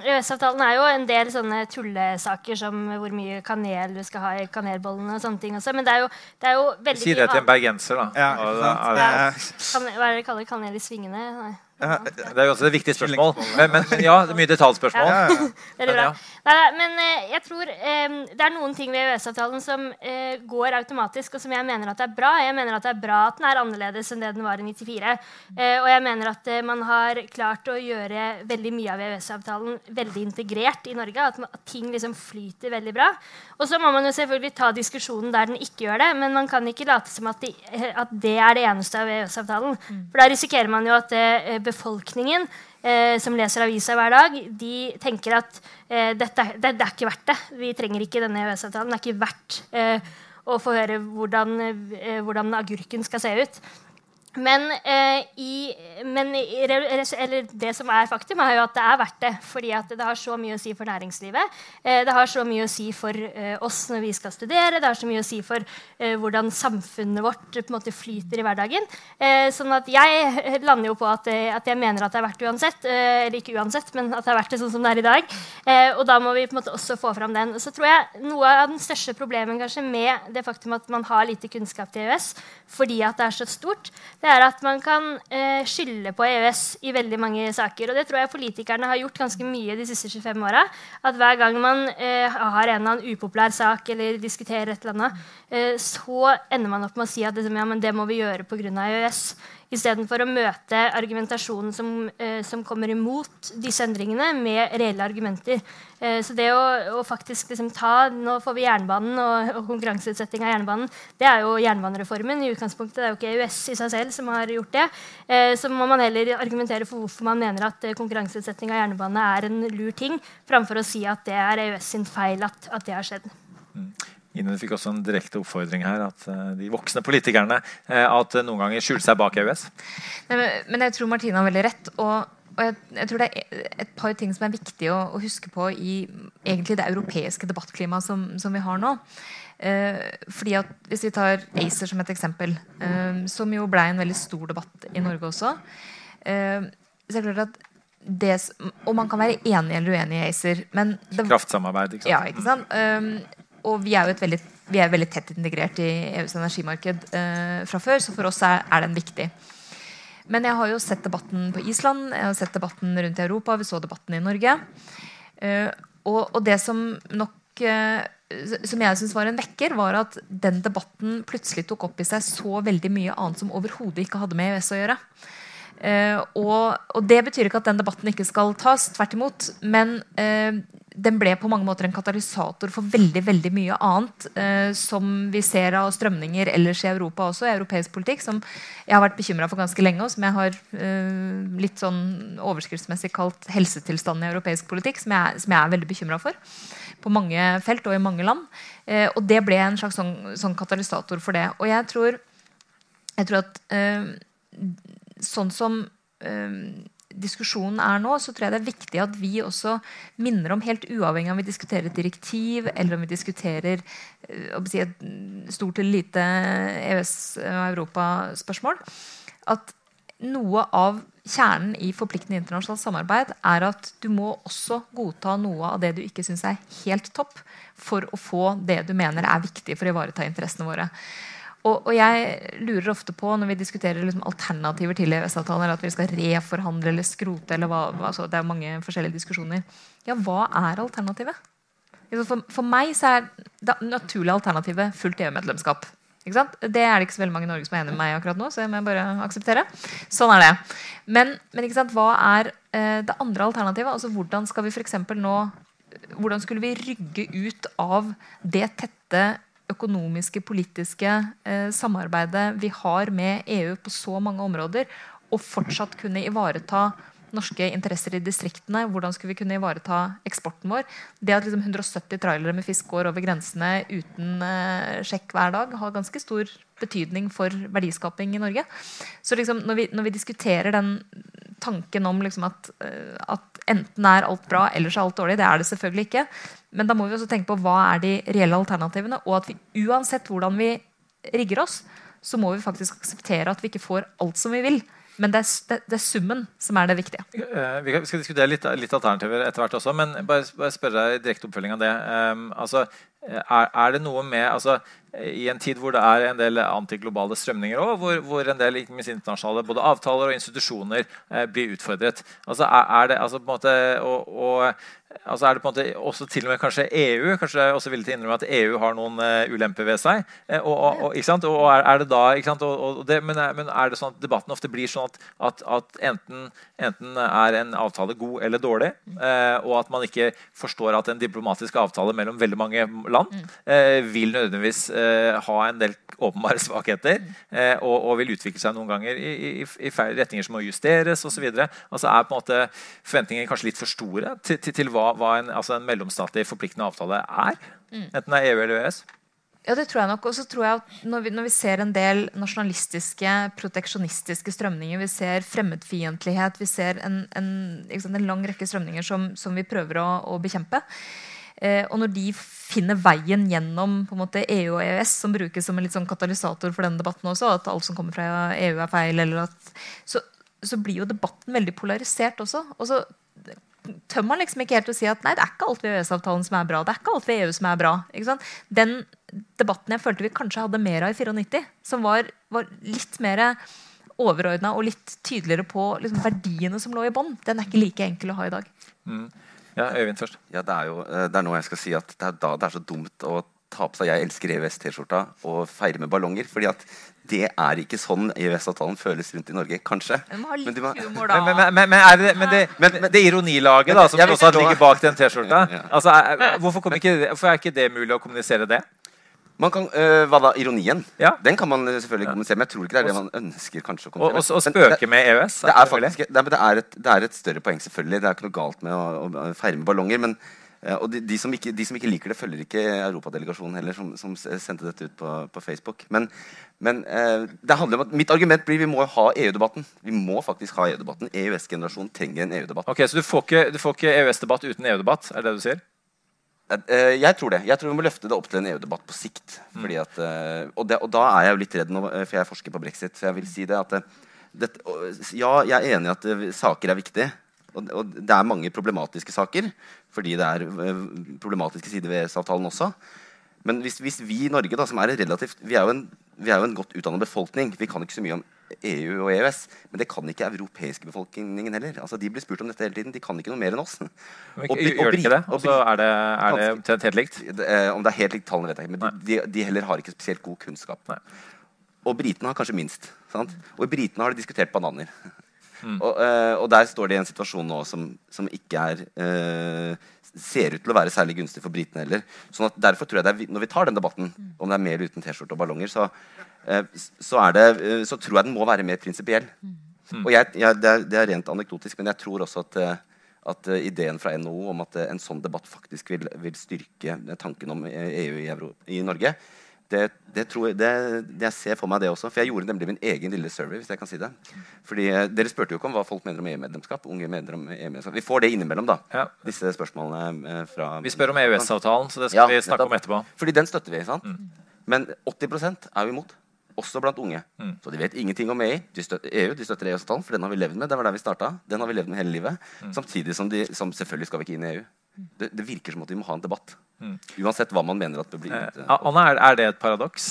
EØS-avtalen jo en del sånne tullesaker som hvor mye kanel du skal ha I kanelbollene og sånne ting også, men det er jo veldig... Si det til en bergenser da. Ja, hva det kaller kanel I svingene? Nei. Det jo også et viktig spørsmål, men ja, det mye detaljspørsmål. Veldig bra. Men jeg tror det noen ting ved EØS-avtalen som går automatisk, og som jeg mener at det bra. Jeg mener at det bra at den annerledes enn det den var I 94, og jeg mener at man har klart å gjøre veldig mye av EØS-avtalen veldig integrert I Norge, at ting liksom flyter veldig bra. Og så må man jo selvfølgelig ta diskusjonen der den ikke gjør det, men man kan ikke late som at det det eneste av EØS-avtalen. For da risikerer man jo at befolkningen som leser aviser hver dag, de tenker at det ikke verdt det. Vi trenger ikke denne EØS-avtalen. Det ikke verdt å få høre hvordan agurken skal se ut. Men det som faktum jo at det verdt det, fordi at det har så mye å si for næringslivet, det har så mye å si for oss når vi skal studere, det har så mye å si for hvordan samfunnet vårt på en måte flyter I hverdagen, sånn at jeg lander jo på at jeg mener at det verdt uansett, eller ikke uansett, men at det verdt det sånn som det I dag, og da må vi på en måte også få fram den. Og så tror jeg noe av den største problemen kanskje med det faktum at man har lite kunnskap til EØS, fordi at det så stort, det at man kan skylde på EØS I veldig mange saker, og det tror jeg politikerne har gjort ganske mye de siste 25 årene, at hver gang man har en eller annen upopulær sak, eller diskuterer et eller annet, så ender man opp med å si at ja, men det må vi gjøre på grunn av EØS, I stedet for å møte argumentasjonen som kommer imot disse endringene med reelle argumenter. Så det å faktisk liksom nå får vi jernbanen og konkurranseutsetting av jernbanen, det jo jernbanereformen I utgangspunktet, det jo ikke EØS I seg selv som har gjort det, så må man heller argumentere for hvorfor man mener at konkurranseutsetting av jernbanen en lur ting, framfor å si at det EØS sin feil at det har skjedd. Ine, du fikk også en direkte oppfordring her, at de voksne politikerne at noen ganger skjuler seg bak EØS. Men jeg tror Martine har veldig rett, og jeg tror det et par ting som viktig å huske på I egentlig det europeiske debattklimaet som vi har nå. Fordi at hvis vi tar ACER som et eksempel, som jo ble en veldig stor debatt I Norge også, så er det klart at og man kan være enig eller uenig I ACER, men... Kraftsamarbeid, ikke sant? Ja, ikke sant? Og vi jo veldig tett integrert I EUs energimarked fra før, så for oss den viktig. Men jeg har jo sett debatten på Island, jeg har sett debatten rundt I Europa, vi så debatten I Norge. Og det som nok som jag syns var en vekker var att den debatten plötsligt tog upp I sig så väldigt mycket annat som överhuvudtaget inte hade med EØS att göra. Och det betyder inte att den debatten inte ska tas tvärtemot, men den blev på många måter en katalysator för väldigt väldigt mycket annat som vi ser av strömningar eller I Europa också europeisk politik som jag har varit bekymrad för ganska länge och som jag har lite sån överskriftsmässigt kallt hälsotilstånd I europeisk politik som jag är väldigt bekymrad för på många fält och I många land och det blev en slags sån katalysator för det och jag tror att sånt som diskussionen är nu så tror jag det är viktigt att vi också minner om helt oavhängigt om vi diskuterar ett direktiv eller om vi diskuterar ett stort eller lite EUs Europa spörsmål att något av kärnan I förpliktande internationellt samarbete är att du må också godta något av det du inte syns är helt topp för att få det du menar är viktigt för att ivareta intressena våra. Och jag lurer ofta på när vi diskuterar liksom alternativer till EØS-avtalen att vi ska reforhandla eller skrota eller vad alltså det är många olika diskussioner. Ja, vad är alternativet? För mig så är det naturliga alternativet fullt EU-medlemskap. Ikke sant? Det är inte så väldigt många I Norge som är enig med mig akkurat nu så jag måste bara acceptera. Sån är det. Men ikke sant, vad är det andra alternativet? Alltså hurdan ska vi för exempel nå hurdan skulle vi rygge ut av det tätte økonomiske, politiske samarbeidet vi har med EU på så mange områder, og fortsatt kunne ivareta norske interesser I distriktene, hvordan skulle vi kunne ivareta eksporten vår. Det at liksom 170 trailere med fisk går over grensene uten sjekk hver dag har ganske stor betydning for verdiskaping I Norge. Så liksom, når vi diskuterer den tanken om liksom, at enten alt bra, eller så alt dårlig, det det selvfølgelig ikke. Men da må vi også tenke på hva de reelle alternativene, og at vi uansett hvordan vi rigger oss, så må vi faktisk akseptere at vi ikke får alt som vi vil, men det er summen som det viktige. Vi skal diskutere litt alternativer etterhvert også, men bare spørre deg I direkte oppfølging av det. Altså, det noe med, altså, I en tid hvor det en del antiglobale strømninger også, hvor en del ikke minst internasjonale både avtaler og institusjoner blir utfordret. Altså, det altså, på en måte, og altså, det på en måte også til og med kanskje EU, kanskje jeg også vil til å innrømme at EU har noen ulemper ved seg, og ikke sant? Og det da, ikke sant? Og det, men det sånn at debatten ofte blir sånn at enten en avtale god eller dårlig, og at man ikke forstår at en diplomatisk avtale mellom veldig mange land vil nødvendigvis ha en del åpenbare svakheter og vil utvikle seg noen ganger I feil retninger som må justeres og så videre. Altså på en måte forventningene kanskje litt for store til hva en mellomstatlig forpliktende avtale enten EU eller EØS. Ja, det tror jeg nok. Og så tror jeg at når vi ser en del nasjonalistiske, proteksjonistiske strømninger, vi ser fremmedfiendtlighet, vi ser en lang rekke strømninger som vi prøver å bekjempe, og når de finner veien gjennom på en måte EU og EØS som brukes som en litt sånn katalysator for denne debatten også, at alt som kommer fra EU feil, eller at, så blir jo debatten veldig polarisert også. Og så tør man liksom ikke helt å si at nei, det ikke alt ved EØS-avtalen som bra, det ikke alt ved EU som bra. Ikke sant? Den debatten jeg følte vi kanskje hadde mer av I 94, som var litt mer overordnet og litt tydeligere på liksom, verdiene som lå I bånd, den ikke like enkel å ha I dag. Ja, Øyvind først. Ja, det jo det noe jeg skal si at det da det så dumt å ta på seg jeg elsker EØS-t-skjorta og feire med ballonger, fordi at det ikke sånn EØS-avtalen føles rundt I Norge, kanskje. Men du må humor da. Men det ironilaget da, som også ligger bak den t-skjorta, altså, hvorfor ikke det mulig å kommunisere det? Man kan, hva da, ironien? Ja. Den kan man selvfølgelig kommunisere, men jeg tror ikke det det man ønsker kanskje å kommunisere. Og spøke med EØS? Det faktisk, det et større poeng selvfølgelig, det ikke noe galt med å feire med ballonger, men og de som ikke liker det, følger ikke Europa-delegasjonen heller, som sendte dette ut på Facebook. Men det handler om at mitt argument blir vi må ha EU-debatten. Vi må faktisk ha EU-debatten. EØS-generasjonen trenger en EU-debatt. Ok, så du får ikke EØS-debatt uten EU-debatt, det du sier? Jeg tror det. Jeg tror vi må løfte det opp til en EU-debatt på sikt. Fordi at, og da jeg jo litt redd nå, for jeg forsker på Brexit, så jeg vil si det at ja, jeg enig at saker viktige, og det mange problematiske saker, fordi det problematiske sider ved EØS-avtalen også. Men hvis vi I Norge da, som en relativt, vi jo en godt utdannet befolkning, vi kan ikke så mye om EU og EØS, men det kan ikke europeiske befolkningen heller. Altså, de blir spurt om dette hele tiden, de kan ikke noe mer enn oss. Men gjør de ikke det? Og så er det helt likt? Om det helt likt tallene, vet jeg ikke, men de heller har ikke spesielt god kunnskap. Nei. Og britene har kanskje minst, sant? Og I britene har de diskutert bananer. Og der står det I en situasjon nå som ikke ser ut til å være særlig gunstig for britene heller. Sånn at derfor tror jeg når vi tar den debatten om det mer uten t-skjorte og ballonger, så tror jeg den må være mer prinsipiell. Og det rent anekdotisk, men jeg tror også at ideen fra NO om at en sånn debatt faktisk vil styrke tanken om EU i Norge, det jeg ser for meg det også, for jeg gjorde nemlig min egen lille survey, hvis jeg kan si det. Fordi dere spurte jo ikke om hva folk mener om EU-medlemskap, unge mener om EU-medlemskap. Vi får det innimellom da, disse spørsmålene fra... Vi spør om EØS-avtalen, så det skal vi snakke om etterpå. Fordi den støtter vi, sant? Men 80% jo imot, også blant unge. Så de vet ingenting om EU, de støtter EØS-avtalen, for den har vi levd med, det var der vi startet, den har vi levd med hele livet, samtidig som selvfølgelig skal vi ikke inn I EU. Det virker som at vi må ha en debatt uansett hva man mener at det blir Anna, det et paradoks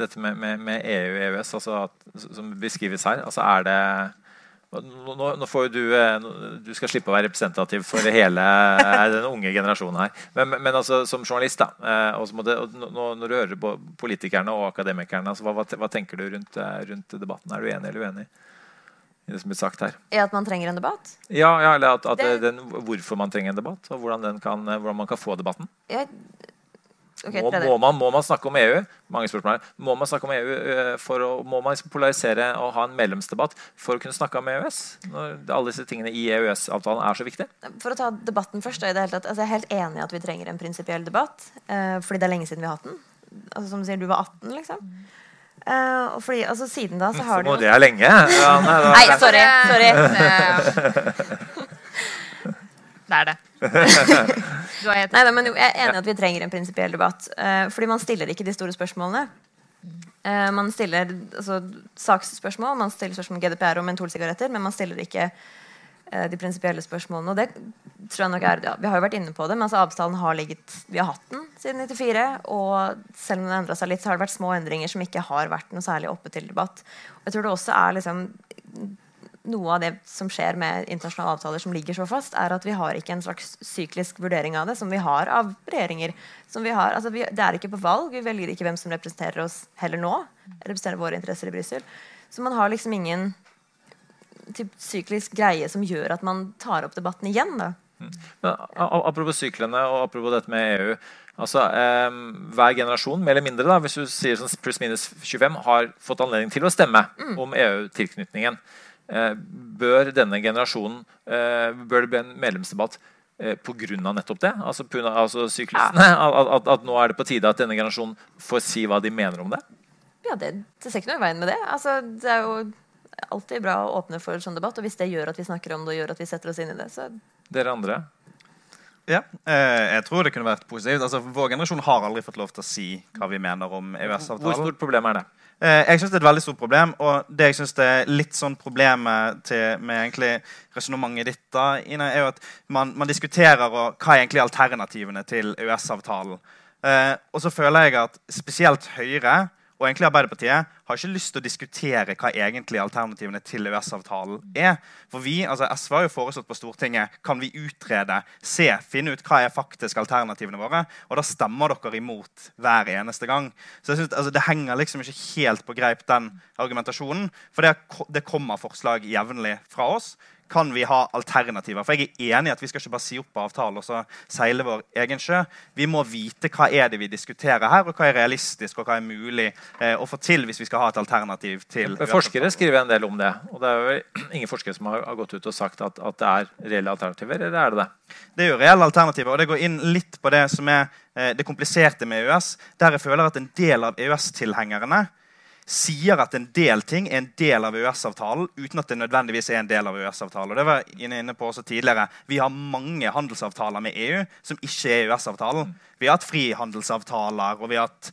dette med EU-EØS som beskrives her altså det Nå får du skal slippe å være representativ for hele den unge generasjonen her, men altså som journalist da, når du hører på politikerne og akademikerne, hva tenker du rundt debatten? Du enig eller uenig? Det som blir sagt her. At man trenger en debatt? Ja eller hvorfor man trenger en debatt, og hvordan man kan få debatten. Okay, må man snakke om EU? Mange spørsmål her. Må man snakke om EU må man polarisere og ha en medlemsdebatt for å kunne snakke om EØS? Alle disse tingene I EØS-avtalen så viktige. For å ta debatten først, jeg helt enig at vi trenger en prinsipiell debatt, fordi det lenge siden vi har hatt den. Altså, som du sier, du var 18, liksom. Og fordi, siden da så har du det lenge nei, sorry det det nei, men jeg enig at vi trenger en prinsipiell debatt fordi man stiller ikke de store spørsmålene man stiller saksspørsmål man stiller spørsmål om GDPR og mentolsigaretter men man stiller ikke de prinsipielle spørsmålene og det tror jeg nok vi har jo vært inne på det men avtalen har ligget vi har hatt den siden 94 og selv om det endret seg litt så har det vært små endringer som ikke har vært noe særlig oppe til debatt og jeg tror det også liksom, noe av det som skjer med internasjonale avtaler som ligger så fast at vi har ikke en slags syklisk vurdering av det som vi har av regjeringer som vi har, det ikke på valg vi velger ikke hvem som representerer oss heller nå representerer våre interesser I Brussel så man har liksom ingen typ syklisk greie som gjør at man tar opp debatten igjen da. Apropos syklene og apropos dette med EU hver generasjon mer eller mindre da, hvis du sier sånn pluss minus 25 har fått anledning til å stemme om EU-tilknytningen bør denne generasjonen bør det bli en medlemsdebatt på grunn av nettopp det syklusene at nå det på tide at denne generasjonen får si hva de mener om det? Ja, det ser ikke noe I veien med det det jo alltid bra å åpne for sånn debatt, og hvis det gjør at vi snakker om det, og gjør at vi setter oss inn I det, så... Dere andre? Ja, jeg tror det kunne vært positivt. Vår generasjon har aldri fått lov til å si hva vi mener om EØS-avtalen. Hvor stort problem det? Jeg synes det et veldig stort problem, og det jeg synes det litt sånn problemet med egentlig resonemanget ditt da, Ine, jo at man diskuterer hva egentlig alternativene til EØS-avtalen. Og så føler jeg at spesielt Høyre og egentlig Arbeiderpartiet har ikke lyst til å diskutere hva egentlig alternativene til EØS-avtalen For vi, SV har jo foreslått på Stortinget, kan vi utrede, finne ut hva faktisk alternativene våre, og da stemmer dere imot hver eneste gang. Så jeg synes, det henger liksom ikke helt på greip den argumentasjonen, for det kommer forslag jevnlig fra oss. Kan vi ha alternativer? For jeg enig I at vi skal ikke bare si opp avtalen og så seile vår egen sjø. Vi må vite hva det vi diskuterer her, og hva realistisk, og hva mulig å få til hvis vi skal ha et alternativ til... Forskere skriver en del om det, og det jo ingen forskere som har gått ut og sagt at det reelle alternativer, eller det det? Det jo reelle alternativer, og det går inn litt på det som det kompliserte med EØS, der jeg føler at en del av EØS-tilhengerne sier at en del ting en del av EØS-avtalen, uten at det nødvendigvis en del av EØS-avtalen. Og det var inne på også tidligere. Vi har mange handelsavtaler med EU som ikke EØS-avtalen. Vi har hatt frihandelsavtaler, og vi har hatt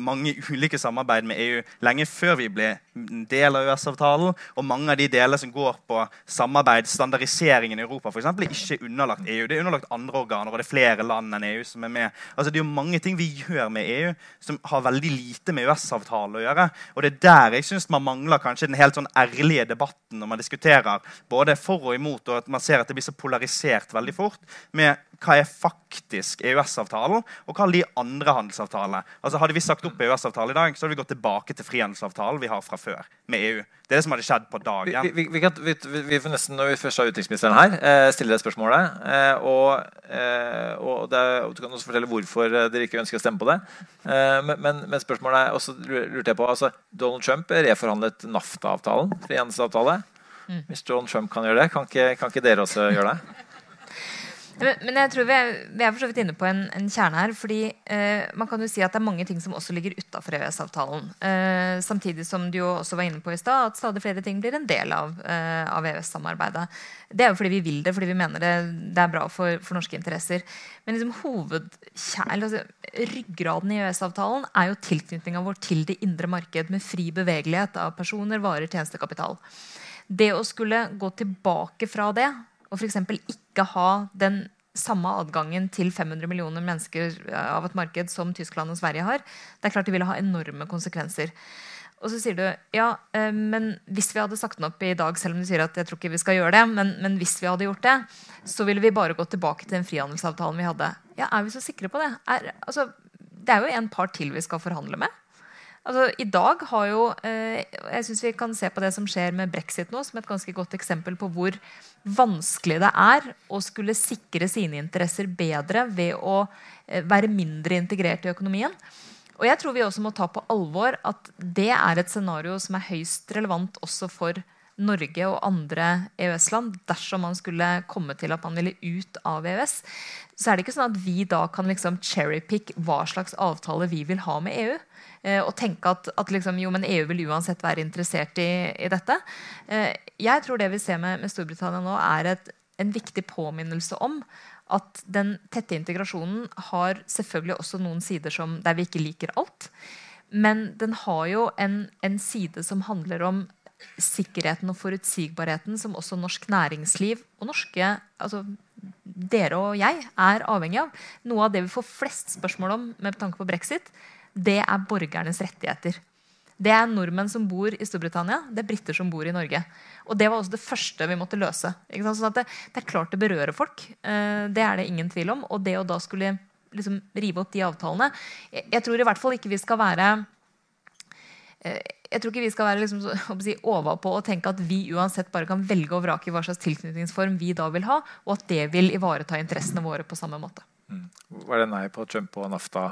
mange ulike samarbeid med EU lenge før vi ble en del av EØS-avtalen, og mange av de deler som går på samarbeid, standardiseringen I Europa for eksempel, ikke underlagt EU. Det underlagt andre organer, og det flere land enn EU som med. Det jo mange ting vi gjør med EU som har veldig lite med EØS-avtalen å gjøre, videre. Og det der jeg synes man mangler kanskje den helt sånn ærlige debatten når man diskuterer både for og imot, og at man ser at det blir så polarisert veldig fort med hva faktisk EØS-avtalen, og hva de andre handelsavtalene. Altså, hadde vi sagt opp EØS-avtalen i dag, så hadde vi gått tilbake til frihandelsavtalen vi har fra før med EU. Det det som hadde skjedd på dagen. Vi får nesten, når vi først har utenriksministeren her, stille det spørsmålet. Og du kan også fortelle hvorfor dere ikke ønsker å stemme på det. Men spørsmålet også lurte jeg på, altså, Donald Trump reforhandlet NAFTA-avtalen, frihandelsavtalen. Hvis Donald Trump kan gjøre det, kan ikke dere også gjøre det? Men jeg tror vi for så vidt inne på en kjerne her, fordi man kan jo si at det mange ting som også ligger utenfor EØS-avtalen. Samtidig som du jo også var inne på i sted, at stadig flere ting blir en del av EØS-samarbeidet. Det jo fordi vi vil det, fordi vi mener det bra for norske interesser. Men liksom ryggraden i EØS-avtalen jo tilknytningen vår til det indre marked med fri bevegelighet av personer, varer, tjenestekapital. Det å skulle gå tilbake fra det, og for eksempel ikke ha den samme adgangen til 500 millioner mennesker av et marked som Tyskland og Sverige har, det klart det ville ha enorme konsekvenser. Og så sier du, ja, men hvis vi hadde sagt den opp i dag, selv om du sier at jeg tror ikke vi skal gjøre det, men hvis vi hadde gjort det, så ville vi bare gått tilbake til den frihandelsavtalen vi hadde. Ja, vi så sikre på det? Det jo en part til vi skal forhandle med. Altså, i dag har jo, jeg synes vi kan se på det som skjer med Brexit nå, som et ganske godt eksempel på hvor vanskelig det å skulle sikre sine interesser bedre ved å være mindre integrert i økonomien. Og jeg tror vi også må ta på alvor at det et scenario som høyst relevant også for Norge og andre EØS-land, dersom man skulle komme til at man ville ut av EØS, så det ikke sånn at vi da kan liksom cherrypick hva slags avtale vi vil ha med EU, og tenke at liksom, jo, men EU vil uansett være interessert i dette. Jeg tror det vi ser med Storbritannia nå en viktig påminnelse om at den tette integrasjonen har selvfølgelig også noen sider som, der vi ikke liker alt, men den har jo en side som handler om sikkerheten og forutsigbarheten som også norsk næringsliv og norske, altså dere og jeg, avhengig av. Noe av det vi får flest spørsmål om med tanke på Brexit, det borgernes rettigheter. Det nordmenn som bor i Storbritannia, det britter som bor i Norge. Og det var også det første vi måtte løse. Ikke sant? Sånn at det klart det berører folk. Det det ingen tvil om. Og det å da skulle liksom rive opp de avtalene, jeg tror i hvert fall ikke vi skal være... Jeg tror ikke vi skal være liksom, over på å tenke at vi uansett bare kan velge og vrake hva slags tilknytningsform vi da vil ha, og at det vil ivareta interessene våre på samme måte. Var det nei på Trump og NAFTA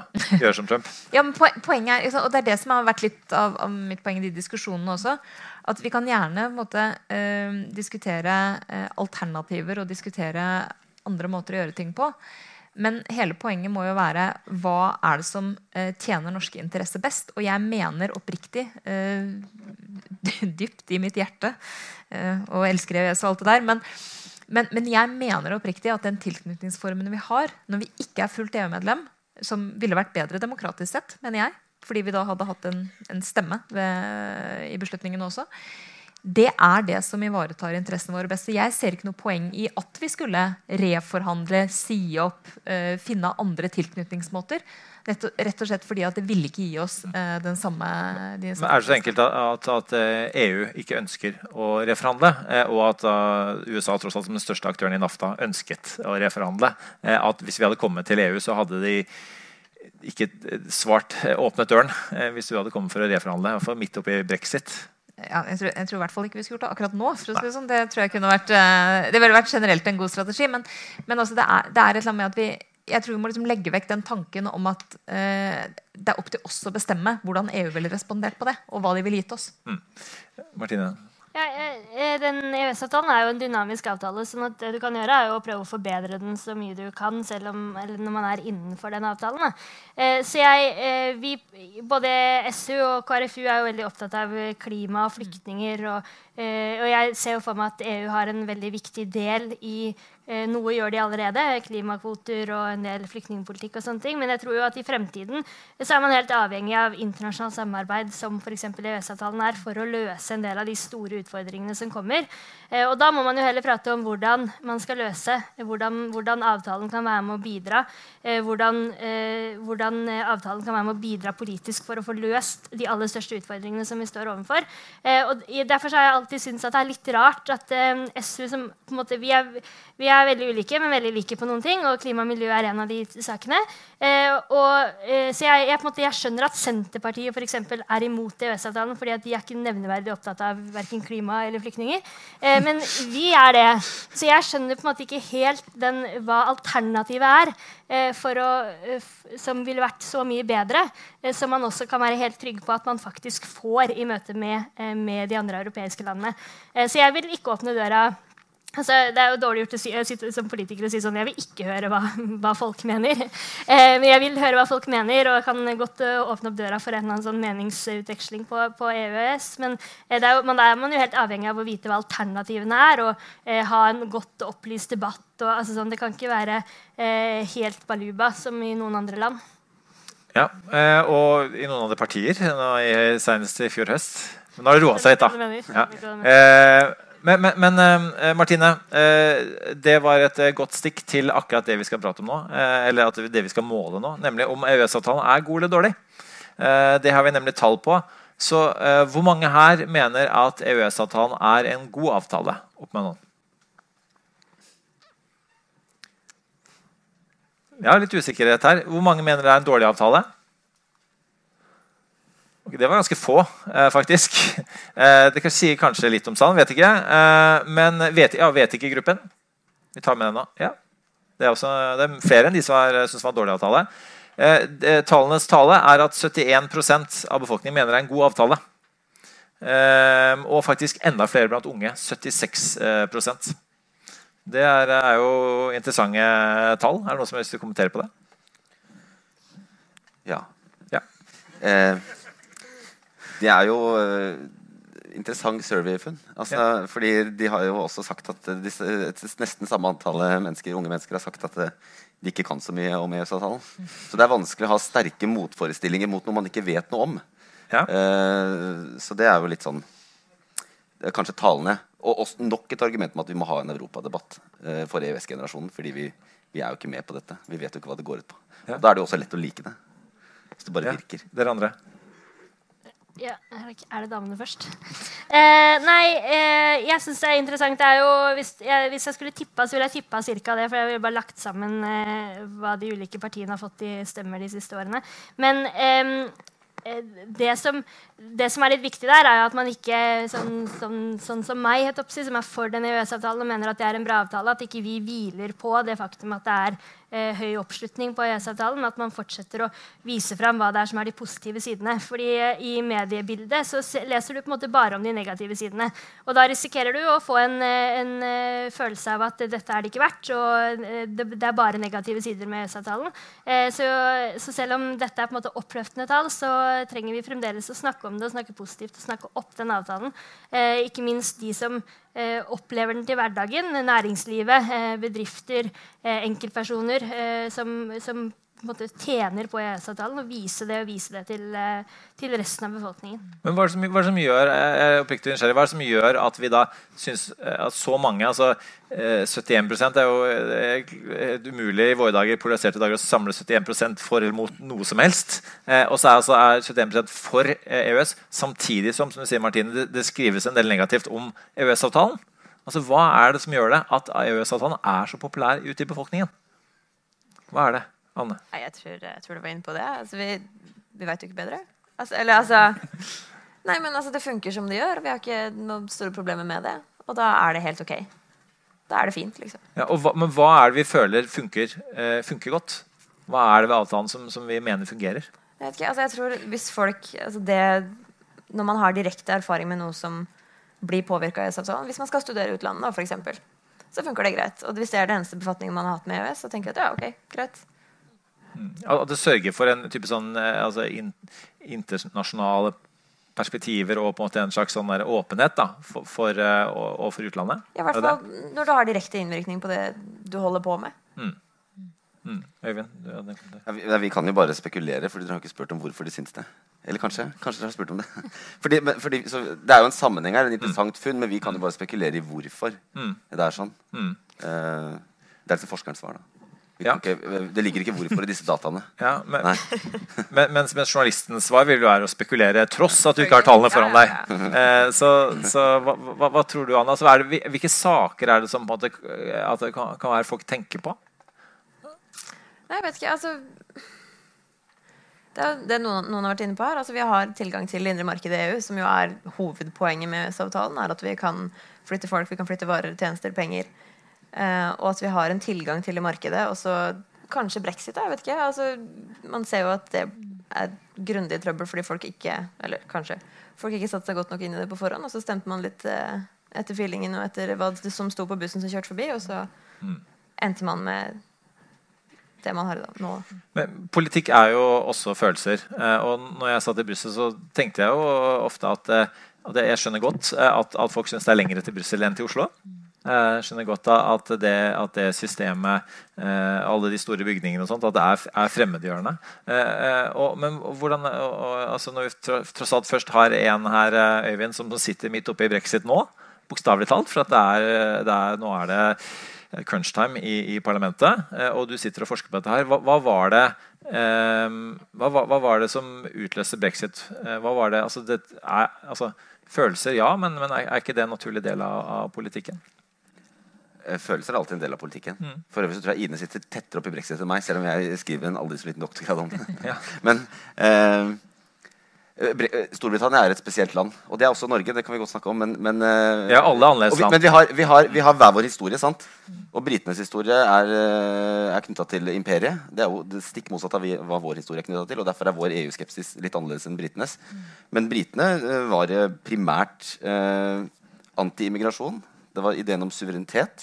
gjør som Trump? Ja, men poenget og det det som har vært litt av mitt poeng i de diskusjonene også, at vi kan gjerne diskutere alternativer og diskutere andre måter å gjøre ting på, men hele poenget må jo være hva det som tjener norske interesser best, og jeg mener oppriktig dypt i mitt hjerte og elsker EØS og alt det der, men jeg mener oppriktig at den tilknytningsformen vi har når vi ikke fullt EU-medlem, som ville vært bedre demokratisk sett, mener jeg, fordi vi da hadde hatt en stemme i beslutningen også, det det som ivaretar interessene våre best. Jeg ser ikke noe poeng i at vi skulle reforhandle, si opp, finne andre tilknytningsmåter, rett og slett fordi at det ville ikke gi oss den samme... De samme. Men det så enkelt at EU ikke ønsker å reforhandle, og at USA, tross alt som den største aktøren i NAFTA, ønsket å reforhandle, at hvis vi hadde kommet til EU, så hadde de ikke svart åpnet døren, hvis vi hadde kommet for å reforhandle, i hvert fall midt oppe i Brexit. Ja, jeg tror i hvert fall ikke vi skulle gjort det akkurat nå. Det tror jeg kunne vært, det ville vært generelt en god strategi, men også det et eller annet med at jeg tror vi må liksom legge vekk den tanken om at det opp til oss å bestemme hvordan EU ville respondert på det, og hva de ville gitt oss. Martine? Ja, den EØS-avtalen jo en dynamisk avtale, sånn at det du kan gjøre jo å prøve å forbedre den så mye du kan, selv om, eller når man innenfor den avtalen. Så både SU og KRFU jo veldig opptatt av klima og flyktninger, og jeg ser jo for meg at EU har en veldig viktig del i Noe gjør de allerede, klimakvoter og en del flyktningpolitikk og sånne ting, men jeg tror jo at I fremtiden så man helt avhengig av internasjonalt samarbeid, som for eksempel EØS-avtalen for å løse en del av de store utfordringene som kommer. Og da må man jo heller prate om hvordan man skal løse, hvordan avtalen kan være med å bidra, hvordan avtalen kan være med å bidra politisk for å få løst de aller største utfordringene som vi står overfor. Og derfor så har jeg alltid syntes at det litt rart at SU som på en måte, vi er veldig ulike, men veldig like på noen ting, og klima og miljø en av de sakene. Så jeg skjønner at Senterpartiet for eksempel imot EØS-avtalen, fordi at de ikke nevneverdig opptatt av hverken klima eller flyktninger. Men vi det. Så jeg skjønner på en måte ikke helt hva alternativet som ville vært så mye bedre, som man også kan være helt trygg på at man faktisk får I møte med de andre europeiske landene. Så jeg vil ikke åpne døra Altså, det jo dårlig gjort å sitte som politiker og si sånn, jeg vil ikke høre hva folk mener. Men jeg vil høre hva folk mener, og kan godt åpne opp døra for en eller annen sånn meningsutveksling på EØS. Men man jo helt avhengig av å vite hva alternativene og ha en godt opplyst debatt. Og, altså, sånn, det kan ikke være helt baluba som I noen andre land. Ja, og I noen andre partier, senest I fjor høst. Men nå har det roet seg litt da. Men Martine, det var et godt stikk til akkurat det vi skal prate om nå, eller at det vi skal måle nå, nemlig om EØS-avtalen god eller dårlig. Det har vi nemlig tall på. Så hvor mange her mener at EØS-avtalen en god avtale? Opp med noen. Jeg har litt usikkerhet her. Hvor mange mener det en dårlig avtale? Det var ganske få, faktisk. Det sier kanskje litt om salen, vet ikke. Men vet ikke gruppen. Vi tar med den nå. Ja. Det flere enn de som synes var en dårlig avtale. Tallenes tale at 71% av befolkningen mener det en god avtale. Og faktisk enda flere blant unge, 76%. Det er jo interessante tall. Det noen som har lyst til å kommentere på det? Ja. Det jo interessant surveyfunn, fordi de har jo også sagt at nesten samme antallet unge mennesker har sagt at de ikke kan så mye om EØS-avtalen. Så det vanskelig å ha sterke motforestillinger mot noe man ikke vet noe om. Ja. Så det jo litt sånn, kanskje talende, og også nok et argument med at vi må ha en Europa-debatt for EØS-generasjonen, fordi vi jo ikke med på dette. Vi vet jo ikke hva det går ut på. Ja. Da det jo også lett å like det, hvis det bare virker. Dere andre? Ja, det damene først? Jeg synes det interessant. Det jo, hvis jeg skulle tippa, så ville jeg tippa cirka det, for jeg ville bare lagt sammen hva de ulike partiene har fått I stemmer de siste årene. Men det som litt viktig der jo at man ikke, sånn som meg, som for den EØS-avtalen og mener at det en bra avtale, at ikke vi hviler på det faktum at det høy oppslutning på EØS-avtalen, men at man fortsetter å vise frem hva det som de positive sidene. Fordi I mediebildet så leser du på en måte bare om de negative sidene. Og da risikerer du å få en følelse av at dette det ikke verdt, og det bare negative sider med EØS-avtalen. Så selv om dette på en måte oppløftende tall, så trenger vi fremdeles å snakke om det, og snakke positivt, og snakke opp den avtalen. Ikke minst de som opplever den til hverdagen, næringslivet, bedrifter, enkeltpersoner som på en måte tjener på EØS-avtalen og vise det til resten av befolkningen. Men hva det som gjør, jeg oppriktig nysgjerrig, hva det som gjør at vi da synes at så mange, altså 71% jo umulig I våre dager, polariserte dager, å samle 71% for eller mot noe som helst. Og så altså 71% for EØS, samtidig som du sier, Martine, det skrives en del negativt om EØS-avtalen. Altså, hva det som gjør det at EØS-avtalen så populær ute I befolkningen? Hva det? Anne? Nei, jeg tror du var inne på det. Altså, vi vet jo ikke bedre. Det funker som det gjør. Vi har ikke noen store problemer med det. Og da det helt ok. Da det fint, liksom. Ja, men hva det vi føler funker godt? Hva det ved avtalen som vi mener fungerer? Jeg vet ikke. Jeg tror hvis folk... når man har direkte erfaring med noe som blir påvirket av EØS-avtalen, hvis man skal studere utlandet, for eksempel, så funker det greit. Og hvis det den eneste befatningen man har hatt med EØS, så tenker jeg at greit. At det sørger for en type sånn internasjonal perspektiver och på en slags sån där öppenhet då för och för utlandet. Ja, I alla fall när du har direkt inverkning på det du håller på med. Mm. Mm. Øyvind, vi kan jo bare spekulere, for dere har ikke spurt om hvorfor de syns det. Eller kanskje dere har spurt om det. Fordi, så det jo en sammenheng her, en interessant funn, men vi kan jo bare spekulere I hvorfor det sånn. Det et forskerens svar da. Det ligger ikke hvorfor I disse dataene. Ja, men journalistens svar vil jo å spekulere, tross at du ikke har tallene foran deg. Så hva tror du, Anna? Hvilke saker det som på en måte, at det kan være folk tenker på? Nei, jeg vet ikke, altså det noen har vært inne på her, altså vi har tilgang til indre markedet I EU, som jo hovedpoenget med EØS-avtalen, at vi kan flytte folk, vi kan flytte varer, tjenester, penger, og at vi har en tilgang til I markedet, og så kanskje Brexit, jeg vet ikke, altså man ser jo at det grundig trøbbel, fordi folk ikke satt seg godt nok inn I det på forhånd, og så stemte man litt etter feelingen, og etter hva som sto på bussen som kjørte forbi, og så endte man med det man har I dag nå. Men politikk jo også følelser, og når jeg satt I Brussel så tenkte jeg jo ofte at, og det jeg skjønner godt, at folk synes det lengre til Brussel enn til Oslo. Jeg skjønner godt at det systemet, alle de store bygningene og sånt, at det fremmedgjørende. Men hvordan, altså når vi tross alt først har en her, Øyvind, som sitter midt oppe I Brexit nå, bokstavlig talt, for at nå det crunch time I parlamentet, og du sitter og forsker på dette her. Hva var det som utløste Brexit? Hva var det? Altså, det følelser, ja, men ikke det en naturlig del av politikken? Følelser alltid en del av politikken. For øvrig så tror jeg Ine sitter tettere opp I Brexit enn meg, selv om jeg skriver en aldri så liten doktorgrad om det. Men Storbritannia et spesielt land, og det også Norge, det kan vi godt snakke om, men ja, alle annerledes land. Men vi har hver vår historie, sant? Og britenes historie knyttet til imperiet. Det jo det stikk motsatt av hva vår historie knyttet til, og derfor vår EU-skepsis litt annerledes enn britenes. Men britene var primært anti-immigrasjon. Det var ideen om suverenitet.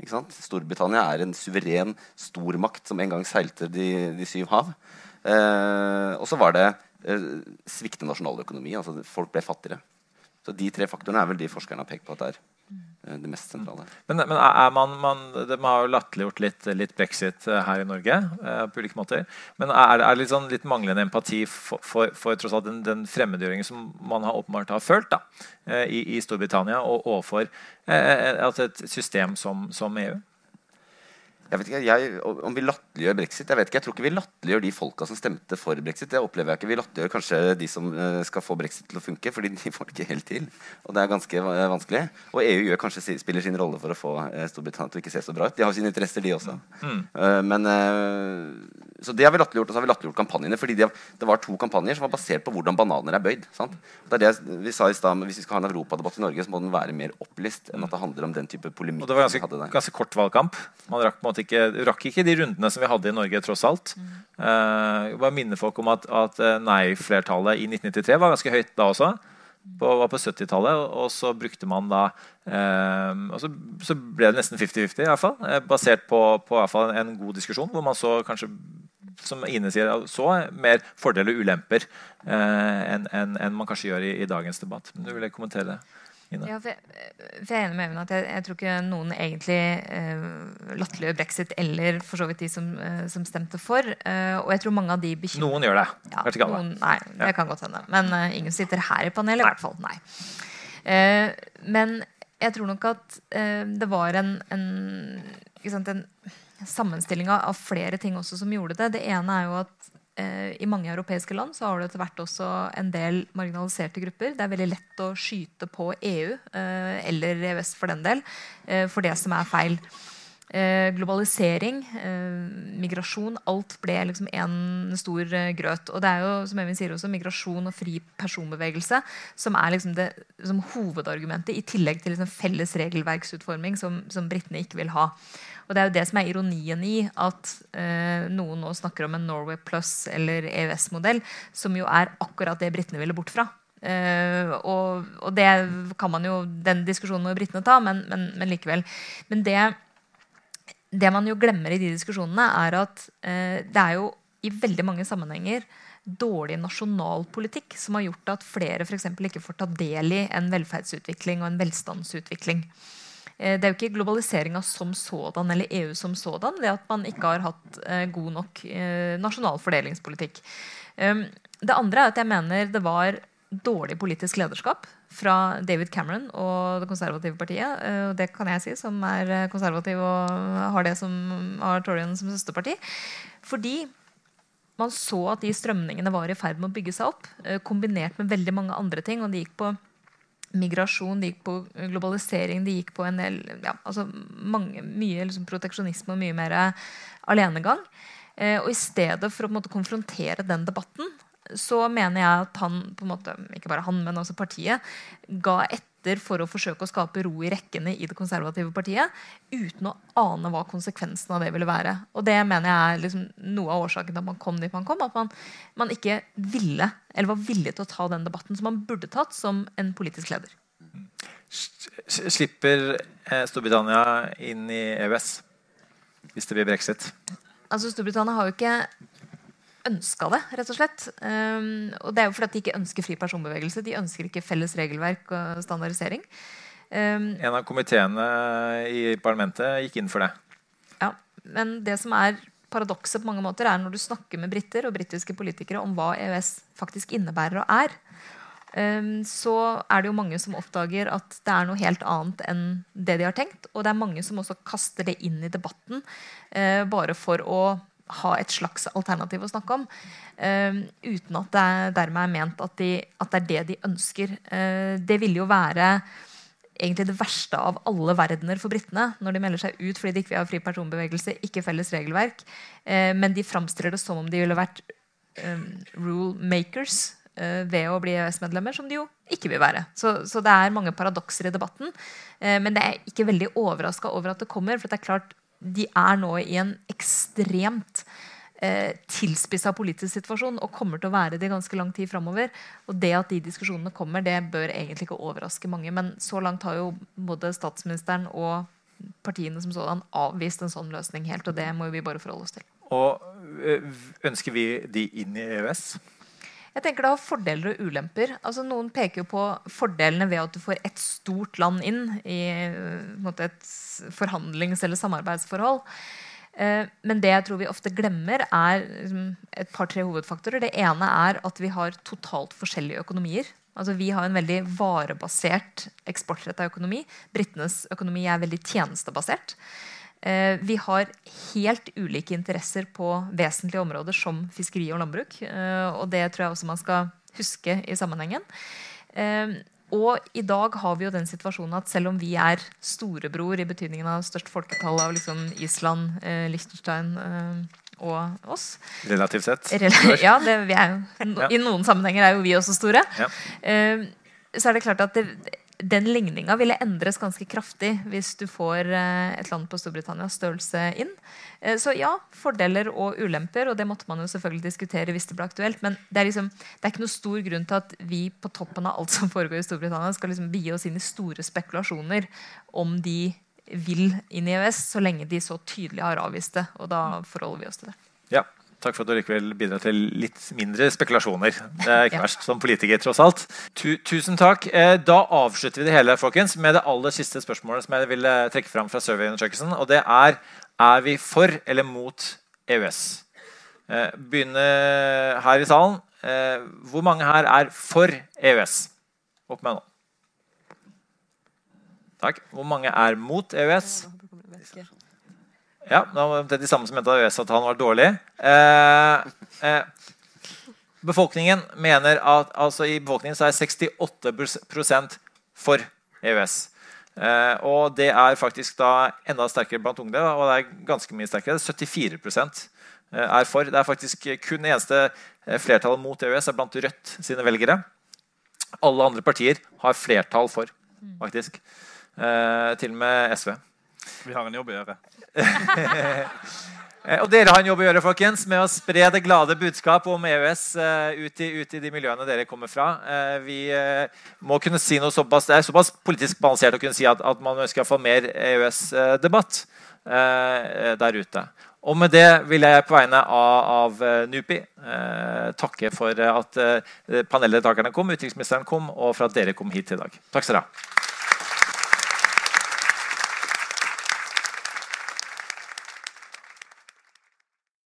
Ikke sant? Storbritannia en suveren stormakt som en gang seilte de 7 hav. Og så var det svikte nasjonaløkonomi, altså folk ble fattigere. Så de 3 faktorene vel de forskerne har pekt på at det det mest sentrale. Men man har jo latterliggjort litt Brexit her I Norge, på ulike måter, men det litt sånn litt manglende empati for tross alt den fremmedgjøringen som man har åpenbart har følt da, I Storbritannia, og for et system som EU? Jeg vet ikke, om vi latterliggjør Brexit, jeg vet ikke, jeg tror ikke vi latterliggjør de folka som stemte for Brexit, det opplever jeg ikke, vi latterliggjør kanskje de som skal få Brexit til å funke, fordi de får det ikke helt til, og det ganske vanskelig, og EU gjør kanskje spiller sin rolle for å få Storbritannia til å ikke se så bra ut, de har sine interesser de også, men så det har vi latterliggjort, og så har vi latterliggjort kampanjene, fordi det var 2 kampanjer som var basert på hvordan bananer bøyd, sant? Det det vi sa I sted, hvis vi skal ha en Europa-debatt I Norge, så må den være mer opplist enn at det handler om den type polemikk. Og det var ganske kort valgkamp, man rakk ikke de rundene som vi hadde I Norge tross alt. Bare minne folk om at nei-flertallet I 1993 var ganske høyt da også, var på 70-tallet, og så brukte man da, så ble det nesten 50-50 I hvert fall, basert på I hvert fall en god diskusjon, hvor man så kanskje, som Ine sier, så mer fordel og ulemper enn man kanskje gjør I dagens debatt. Men du vil kommentere det? Ja, for jeg enig med Øyvind at jeg tror ikke noen egentlig latterliggjør Brexit eller for så vidt de som stemte for, og jeg tror mange av de bekymrer. Noen gjør det, kanskje ikke alle. Nei, det kan godt hende, men ingen sitter her I panelet I hvert fall, nei. Men jeg tror nok at det var en sammenstilling av flere ting også som gjorde det. Det ene jo at I mange europeiske land så har det etter hvert også en del marginaliserte grupper. Det veldig lett å skyte på EU eller EØS for den del for det som feil. Globalisering, migrasjon, alt ble liksom en stor grøt. Og det jo, som Øyvind sier også, migrasjon og fri personbevegelse som liksom det som hovedargumentet I tillegg til liksom felles regelverksutforming som britene ikke vil ha. Og det jo det som ironien I at noen nå snakker om en Norway Plus eller EØS-modell, som jo akkurat det britene ville bort fra. Og det kan man jo, den diskusjonen med britene ta, men likevel. Men det man jo glemmer I de diskusjonene at det jo I väldigt många sammanhang dålig nationalpolitik som har gjort att flera för exempel inte får ta del I en välfärdsutveckling och en välståndsutveckling. Det är ju inte globaliseringen som sådan eller EU som sådan, det är att man inte har haft god nog nationalfördelningspolitik. Det andra är att jag menar det var dålig politisk ledarskap från David Cameron och det konservativa partiet och det kan jag säga som är konservativ och har det som har Torypartiet som søsterparti. Fordi man så att de strömningarna var I färd med att bygga sig upp kombinerat med väldigt många andra ting och det gick på migration, det gick på globalisering, det gick på en del ja, alltså många mycket liksom protektionism och mycket mer alenegang. Och istället för att konfrontera den debatten så menar jag att han på något inte bara han men också partiet gav efter för att försöka skapa ro I räckorna I det konservativa partiet utan att ana vad konsekvenserna av det ville vara. Och det menar jag är liksom några av orsakerna att man kom dit man kom att man inte ville eller var villig att ta den debatten som man borde tagit som en politisk ledare. Slipper Storbritannien in I EØS? Hvis det blir Brexit. Altså Storbritannien har jo ikke ønsket det, rett og slett. Og det jo fordi at de ikke ønsker fri personbevegelse, de ønsker ikke felles regelverk og standardisering. En av komiteene I parlamentet gikk inn for det. Ja, men det som paradokset på mange måter når du snakker med britter og brittiske politikere om hva EØS faktisk innebærer og så det jo mange som oppdager at det noe helt annet enn det de har tenkt, og det mange som også kaster det inn I debatten bare for å ha et slags alternativ å snakke om uten at det dermed ment at det det de ønsker. Det vil jo være egentlig det verste av alle verdener for brittene når de melder seg ut fordi de ikke har fri personbevegelse, ikke felles regelverk, men de framstiller det som om de ville vært rule makers ved å bli EØS-medlemmer som de jo ikke vil være. Så det mange paradokser I debatten, men det ikke veldig overrasket over at det kommer, for det klart de nå I en ekstremt tilspisset politisk situasjon og kommer til å være det ganske lang tid fremover, og det at de diskusjonene kommer, det bør egentlig ikke overraske mange, men så langt har jo både statsministeren og partiene som sådan avvist en sånn løsning helt, og det må vi bare forholde oss til. Og ønsker vi de inn I EØS? Jeg tenker det har fordeler og ulemper. Altså, noen peker jo på fordelene ved at du får et stort land inn I et forhandlings- eller samarbeidsforhold. Men det jeg tror vi ofte glemmer et par-tre hovedfaktorer. Det ene at vi har totalt forskjellige økonomier. Altså, vi har en veldig varebasert eksportrettet økonomi. Britenes økonomi veldig tjenestebasert. Vi har helt ulike interesser på vesentlige områder som fiskeri og landbruk, og det tror jeg også man skal huske I sammenhengen. Og I dag har vi jo den situasjonen at selv om vi storebror I betydningen av størst folketall av liksom Island, Liechtenstein og oss. Relativt sett. Ja, vi jo, I noen sammenhenger jo vi også store. Ja. Så det klart at den ligningen ville endres ganske kraftig hvis du får et land på Storbritannias størrelse inn. Så ja, fordeler og ulemper, og det måtte man jo selvfølgelig diskutere hvis det ble aktuelt, men det det ikke noe stor grunn til at vi på toppen av alt som foregår I Storbritannia skal liksom bie oss inn I store spekulasjoner om de vil inn I EØS, så lenge de så tydelig har avvist det, og da forholder vi oss til det. Ja. Takk for at du likevel bidrar til litt mindre spekulasjoner. Det ikke verst som politiker, tross alt. Tusen takk. Da avslutter vi det hele, folkens, med det aller siste spørsmålet som jeg vil trekke fram fra surveyundersøkelsen, og det vi for eller mot EØS? Begynne her I salen. Hvor mange her for EØS? Opp med nå. Takk. Hvor mange mot EØS? Ja, det de samme som mente av EØS-avtalen var dårlig. Befolkningen mener at I befolkningen så 68% for EØS. Og det faktisk da enda sterkere blant unge, og det ganske mye sterkere. 74% for. Det faktisk kun eneste flertallet mot EØS blant Rødt sine velgere. Alle andre partier har flertall for, faktisk. Til og med SV. Vi har en jobb å gjøre. Og dere har en jobb å gjøre, folkens, med å spre det glade budskap om EØS ut i de miljøene dere kommer fra. Vi må kunne si noe såpass, det er såpass politisk balansert å kunne si at man ønsker å få mer EØS-debatt der ute. Og med det vil jeg på vegne av NUPI takke for at paneldeltakerne kom, utenriksministeren kom, og for at dere kom hit i dag. Takk skal dere ha.